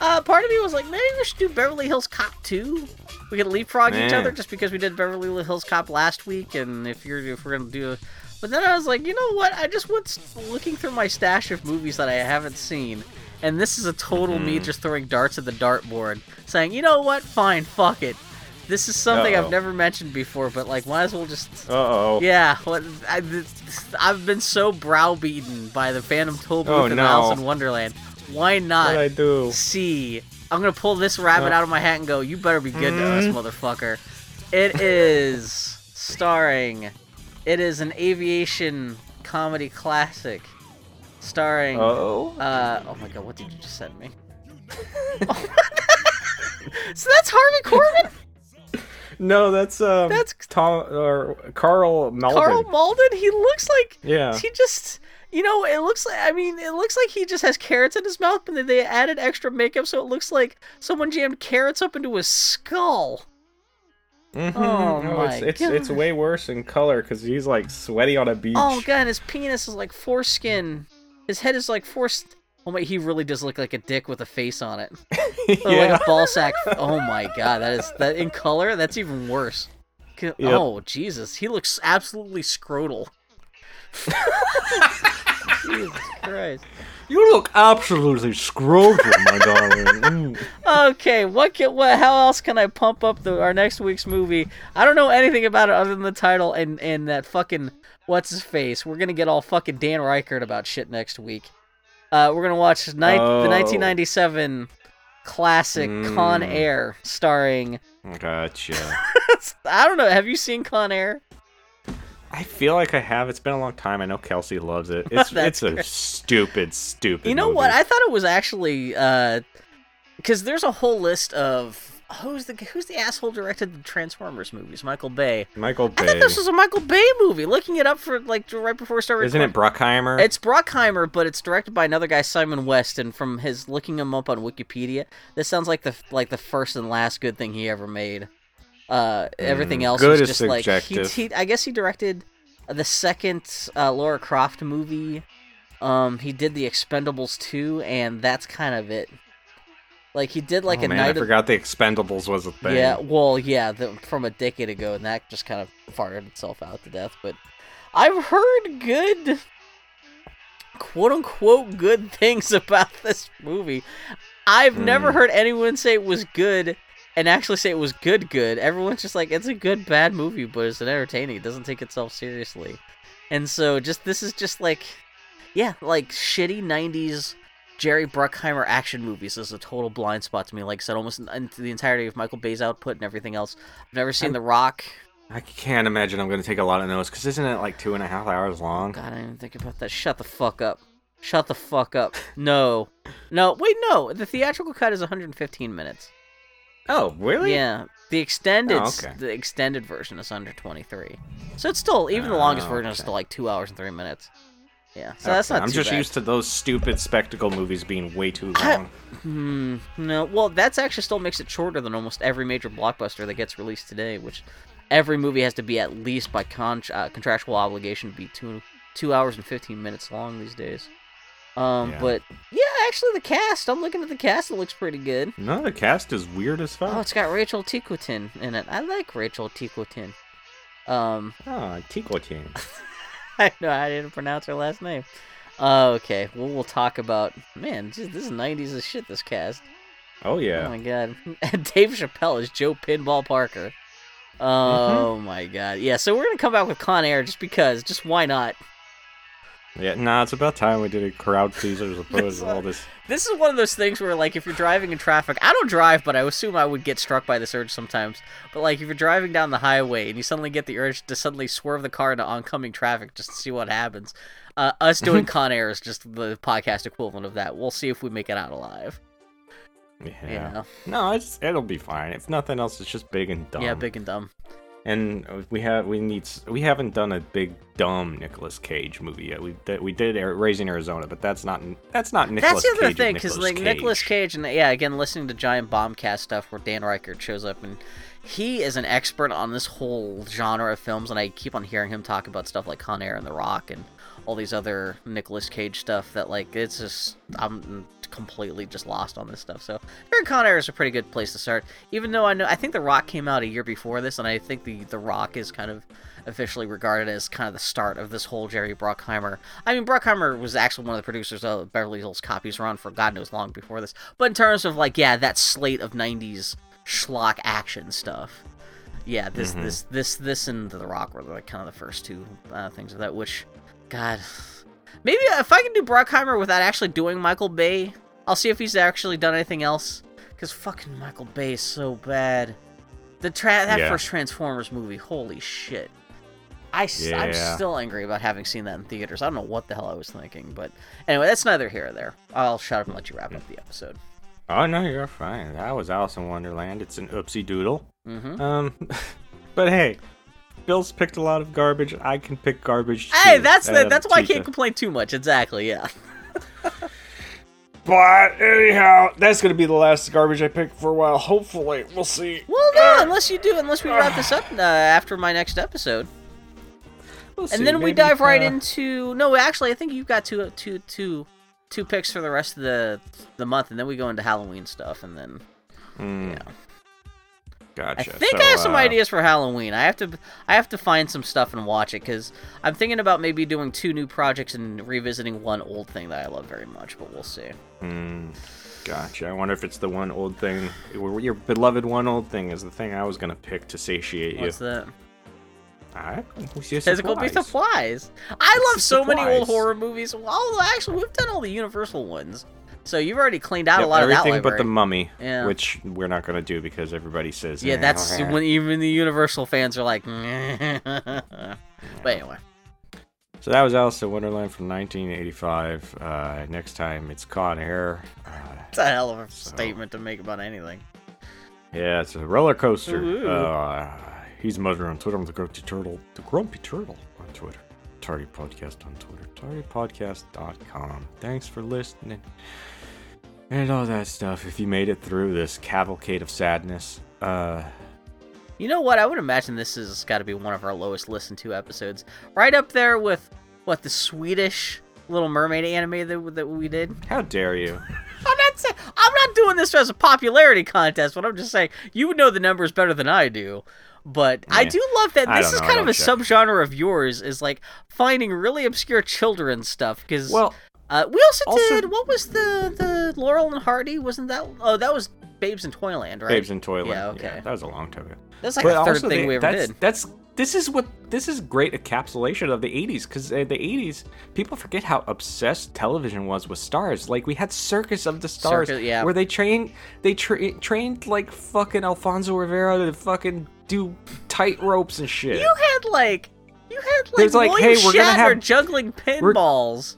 Uh, part of me was like, maybe we should do Beverly Hills Cop two. We could leapfrog man. each other just because we did Beverly Hills Cop last week. And if you're if we're going to do a... But then I was like, you know what? I just went looking through my stash of movies that I haven't seen, and this is a total mm-hmm. me just throwing darts at the dartboard, saying, you know what? Fine, fuck it. This is something Uh-oh. I've never mentioned before, but like, might as well just. Uh oh. Yeah, what? I, I've been so browbeaten by the Phantom Tollbooth oh, and no. Alice in Wonderland. Why not I do? see? I'm gonna pull this rabbit no. out of my hat and go, you better be good mm-hmm. to us, motherfucker. It is starring. It is an aviation comedy classic starring... Uh-oh. Uh, oh my god, what did you just send me? So that's Harvey Corbin? No, that's um, that's Tom or Carl Malden. Carl Malden. He looks like yeah. He just you know it looks like I mean it looks like he just has carrots in his mouth, and then they added extra makeup, so it looks like someone jammed carrots up into his skull. Mm-hmm. Oh no, my it's, it's, it's way worse in color because he's like sweaty on a beach. Oh god, and his penis is like foreskin. His head is like foreskin. Oh my, he really does look like a dick with a face on it. Yeah. Or like a ball sack. Oh my god, that is that in color? That's even worse. Yep. Oh Jesus, he looks absolutely scrotal. Jesus Christ. You look absolutely scrotal, my darling. Mm. Okay, what can what how else can I pump up the our next week's movie? I don't know anything about it other than the title and, and that fucking what's his face. We're gonna get all fucking Dan Reichert about shit next week. Uh, we're going to watch ni- oh. the nineteen ninety-seven classic mm. Con Air starring... Gotcha. I don't know. Have you seen Con Air? I feel like I have. It's been a long time. I know Kelsey loves it. It's it's a stupid, stupid You know movie. What? I thought it was actually... Because uh, there's a whole list of... Who's the who's the asshole directed the Transformers movies? Michael Bay. Michael Bay. I thought this was a Michael Bay movie. Looking it up for like right before we started. Isn't it Bruckheimer? It's Bruckheimer, but it's directed by another guy, Simon West. And from his looking him up on Wikipedia, this sounds like the like the first and last good thing he ever made. Uh, everything mm, else is just subjective. Like he, he. I guess he directed the second uh, Lara Croft movie. Um, he did The Expendables two, and that's kind of it. Like, he did, like, oh, a man, night I of... I forgot The Expendables was a thing. Yeah, well, yeah, the, from a decade ago, and that just kind of farted itself out to death, but I've heard good, quote-unquote, good things about this movie. I've mm. never heard anyone say it was good, and actually say it was good good. Everyone's just like, it's a good, bad movie, but it's an entertaining. It doesn't take itself seriously. And so, just, this is just, like, yeah, like, shitty nineties... Jerry Bruckheimer action movies is a total blind spot to me. Like I said, almost into the entirety of Michael Bay's output and everything else. I've never seen I'm, The Rock. I can't imagine I'm going to take a lot of notes, because isn't it like two and a half hours long? God, I didn't even think about that. Shut the fuck up. Shut the fuck up. No. No, wait, no. The theatrical cut is one hundred fifteen minutes. Oh, really? Yeah. The extended oh, okay. the extended version is under twenty-three. So it's still, even oh, the longest version okay. is still like two hours and three minutes. Yeah, so okay. that's not I'm too just bad. Used to those stupid spectacle movies being way too long. I, hmm, no, well, that's actually still makes it shorter than almost every major blockbuster that gets released today, which every movie has to be at least by con- uh, contractual obligation to be two, two hours and fifteen minutes long these days. Um, yeah. But, yeah, actually the cast, I'm looking at the cast, it looks pretty good. No, the cast is weird as fuck. Oh, it's got Rachel Ticotin in it. I like Rachel Ticotin. Um, oh, Ticotin. I know I didn't pronounce her last name. Uh, okay, well, we'll talk about... Man, just, this is nineties as shit, this cast. Oh, yeah. Oh, my God. Dave Chappelle is Joe Pinball Parker. Oh, mm-hmm. my God. Yeah, so we're going to come out with Con Air just because. Just why not? Yeah, nah, it's about time we did a crowd pleaser as opposed to all this. This is one of those things where, like, if you're driving in traffic... I don't drive, but I assume I would get struck by this urge sometimes. But, like, if you're driving down the highway and you suddenly get the urge to suddenly swerve the car into oncoming traffic just to see what happens, uh, us doing Con Air is just the podcast equivalent of that. We'll see if we make it out alive. Yeah. You know? No, it's, it'll be fine. If nothing else, it's just big and dumb. Yeah, big and dumb. And we have we need we haven't done a big dumb Nicolas Cage movie yet. We we did Raising Arizona, but that's not that's not Nicolas Cage. That's the other Cage thing, because like Nicolas Cage and yeah, again listening to Giant Bombcast stuff where Dan Reichert shows up and he is an expert on this whole genre of films, and I keep on hearing him talk about stuff like Con Air and The Rock and all these other Nicolas Cage stuff that like it's just I'm completely just lost on this stuff. So Con Air is a pretty good place to start. Even though I know I think The Rock came out a year before this, and I think the The Rock is kind of officially regarded as kind of the start of this whole Jerry Bruckheimer. I mean, Bruckheimer was actually one of the producers of Beverly Hills Copies run for God knows long before this. But in terms of like yeah, that slate of nineties schlock action stuff. Yeah, this mm-hmm. this this this and The Rock were like kind of the first two uh, things of that, which God, maybe if I can do Bruckheimer without actually doing Michael Bay, I'll see if he's actually done anything else. Because fucking Michael Bay is so bad. The tra- that yeah. first Transformers movie, holy shit! I yeah. I'm still angry about having seen that in theaters. I don't know what the hell I was thinking, but anyway, that's neither here nor there. I'll shut up and let you wrap up the episode. Oh, no, you're fine. That was Alice in Wonderland. It's an oopsie doodle. Mm-hmm. Um, but hey, Bill's picked a lot of garbage. I can pick garbage, too. Hey, that's the, that's why I can't complain too much. Exactly, yeah. But anyhow, that's going to be the last garbage I pick for a while. Hopefully, we'll see. Well, no, uh, unless you do, unless we wrap uh, this up uh, after my next episode. We'll and see, then maybe, we dive right uh, into... No, actually, I think you've got two, two, two, two picks for the rest of the the month, and then we go into Halloween stuff, and then... Mm. You know. Gotcha. I think so, I have some uh, ideas for Halloween. I have to I have to find some stuff and watch it, because I'm thinking about maybe doing two new projects and revisiting one old thing that I love very much, but we'll see. Mm, gotcha. I wonder if it's the one old thing. Your beloved one old thing is the thing I was going to pick to satiate you. What's that? I Physical Beast of Flies. I it's love so supplies. many old horror movies. Well, actually, we've done all the Universal ones. So you've already cleaned out yep, a lot of that library. Everything but the Mummy, yeah. which we're not going to do because everybody says... Yeah, eh, that's eh. when even the Universal fans are like... But anyway. So that was Alice in Wonderland from nineteen eighty-five. Uh, next time, it's Con Air. It's uh, a hell of a so. statement to make about anything. Yeah, it's a roller coaster. Uh, he's Mother on Twitter. I'm the Grumpy Turtle. The Grumpy Turtle on Twitter. Tardy Podcast on Twitter. tardy podcast dot com. Thanks for listening. And all that stuff. If you made it through this cavalcade of sadness, uh, you know what? I would imagine this has got to be one of our lowest listened to episodes, right up there with what the Swedish Little Mermaid anime that, that we did. How dare you! I'm not saying I'm not doing this as a popularity contest, but I'm just saying you know the numbers better than I do. But yeah. I do love that this is kind of a check. subgenre of yours is like finding really obscure children's stuff because. Well, Uh, we also, also did, what was the, the Laurel and Hardy? Wasn't that, oh, that was Babes in Toyland, right? Babes in Toyland. Yeah, okay. Yeah, that was a long time ago. That's like but the third thing they, we ever that's, did. That's, this is what, this is great encapsulation of the eighties, because the eighties, people forget how obsessed television was with stars. Like, we had Circus of the Stars, Circus, yeah. where they trained, they tra- trained like fucking Alfonso Rivera to fucking do tight ropes and shit. You had like, you had like, like William hey, we're Shatner gonna have, juggling pinballs.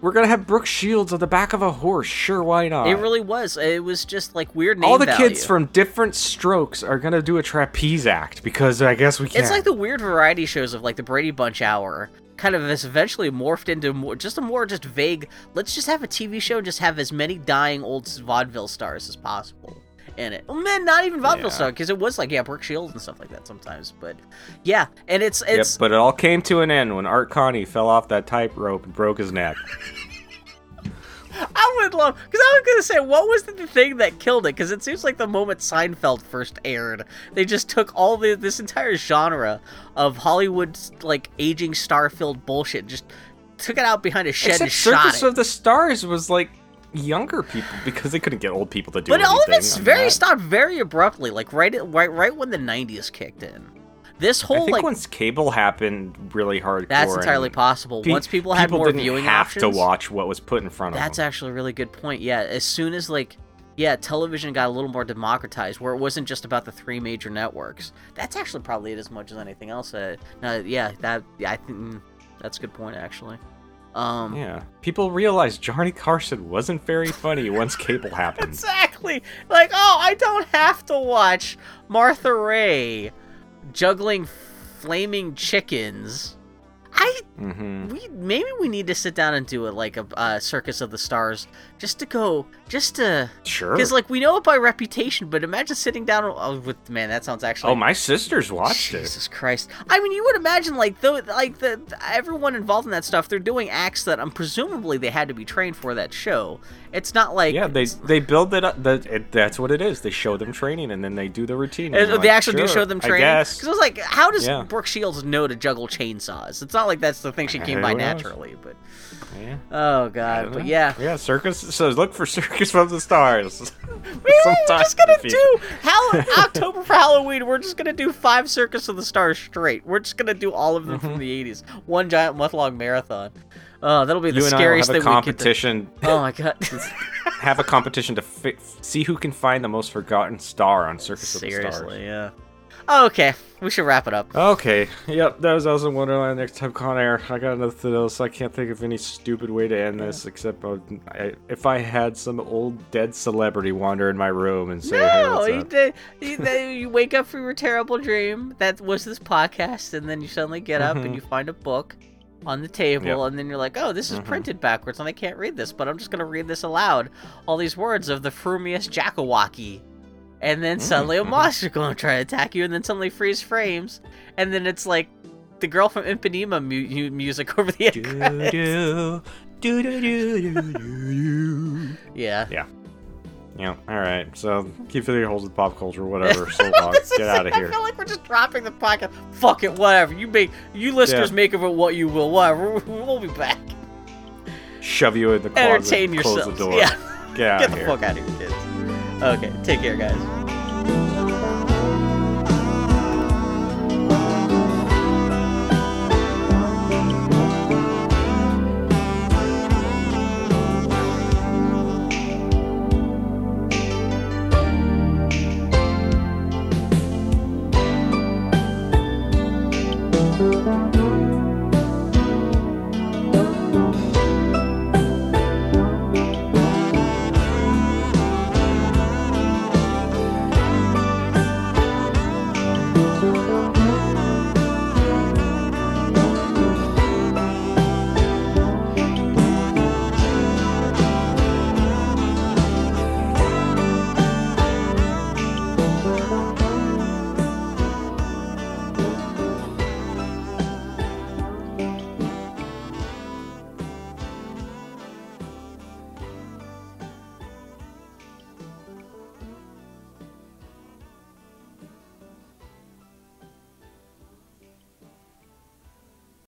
We're going to have Brooke Shields on the back of a horse. Sure, why not? It really was. It was just like weird name All the value. Kids from different strokes are going to do a trapeze act because I guess we can. It's like the weird variety shows of like the Brady Bunch Hour kind of this eventually morphed into more, just a more just vague, let's just have a T V show and just have as many dying old vaudeville stars as possible in it. Well, man, not even vaudeville yeah. stars because it was like, yeah, Brooke Shields and stuff like that sometimes. But yeah, and it's... it's... Yep, but it all came to an end when Art Connie fell off that tightrope and broke his neck. I would love, because I was going to say, what was the thing that killed it? Because it seems like the moment Seinfeld first aired, they just took all the, this entire genre of Hollywood's, like, aging star-filled bullshit, just took it out behind a shed Except and shot Circus it. Circus of the Stars was, like, younger people, because they couldn't get old people to do but anything. But all of it's very that. stopped very abruptly, like, right, right, right when the nineties kicked in. This whole, I think like, once cable happened really hardcore. That's entirely possible. Pe- once people had people more viewing options. People didn't have to watch what was put in front of them. That's actually a really good point. Yeah, as soon as, like, yeah, television got a little more democratized, where it wasn't just about the three major networks. That's actually probably it as much as anything else. Uh, uh, yeah, that I think that's a good point, actually. Um, yeah, people realized Johnny Carson wasn't very funny once cable happened. Exactly. Like, oh, I don't have to watch Martha Ray juggling flaming chickens. I mm-hmm. we maybe we need to sit down and do it like a uh, Circus of the Stars just to go just to sure because like we know it by reputation, but imagine sitting down oh, with man that sounds actually oh my sister's watched Jesus it Jesus Christ I mean you would imagine like though like the everyone involved in that stuff they're doing acts that um, presumably they had to be trained for that show. It's not like yeah they they build it up that it, that's what it is. They show them training and then they do the routine. And they like, actually sure, do show them training because I was like how does yeah. Brooke Shields know to juggle chainsaws? It's not like that's the thing she came by naturally, but yeah. oh god, but yeah, yeah. Circus. So look for Circus from the Stars. Really, we're just gonna do Hall- October for Halloween. We're just gonna do five Circus of the Stars straight. We're just gonna do all of them mm-hmm. from the eighties. One giant month-long marathon. Oh, that'll be the you scariest and I will have thing. A competition. We to... Oh my god. Have a competition to fi- see who can find the most forgotten star on Circus Seriously, of the Stars. Seriously, yeah. Okay, we should wrap it up. Okay, yep, that was Alice in Wonderland. Next time, Con Air. I got nothing else. I can't think of any stupid way to end this, except I, I, if I had some old dead celebrity wander in my room and say, no, hey, what's up? You, you, you wake up from your terrible dream. That was this podcast, and then you suddenly get up mm-hmm. and you find a book on the table, yep. and then you're like, oh, this is mm-hmm. printed backwards, and I can't read this, but I'm just going to read this aloud. All these words of the frumious Jackawaki. And then suddenly a monster's going to try to attack you, and then suddenly freeze frames, and then it's like the girl from Ipanema mu- music over the end credits. Do, do, do, do, do, do, do. Yeah. Yeah. Yeah. All right. So keep filling your holes with pop culture, whatever. So long. Get out of here. I feel like we're just dropping the podcast. Fuck it. Whatever. You make you listeners yeah. make of it what you will. Whatever. We'll be back. Shove you in the closet. Entertain yourselves. Close the door. Yeah. Get out Get of the here. Fuck out of here, kids. Okay, take care, guys.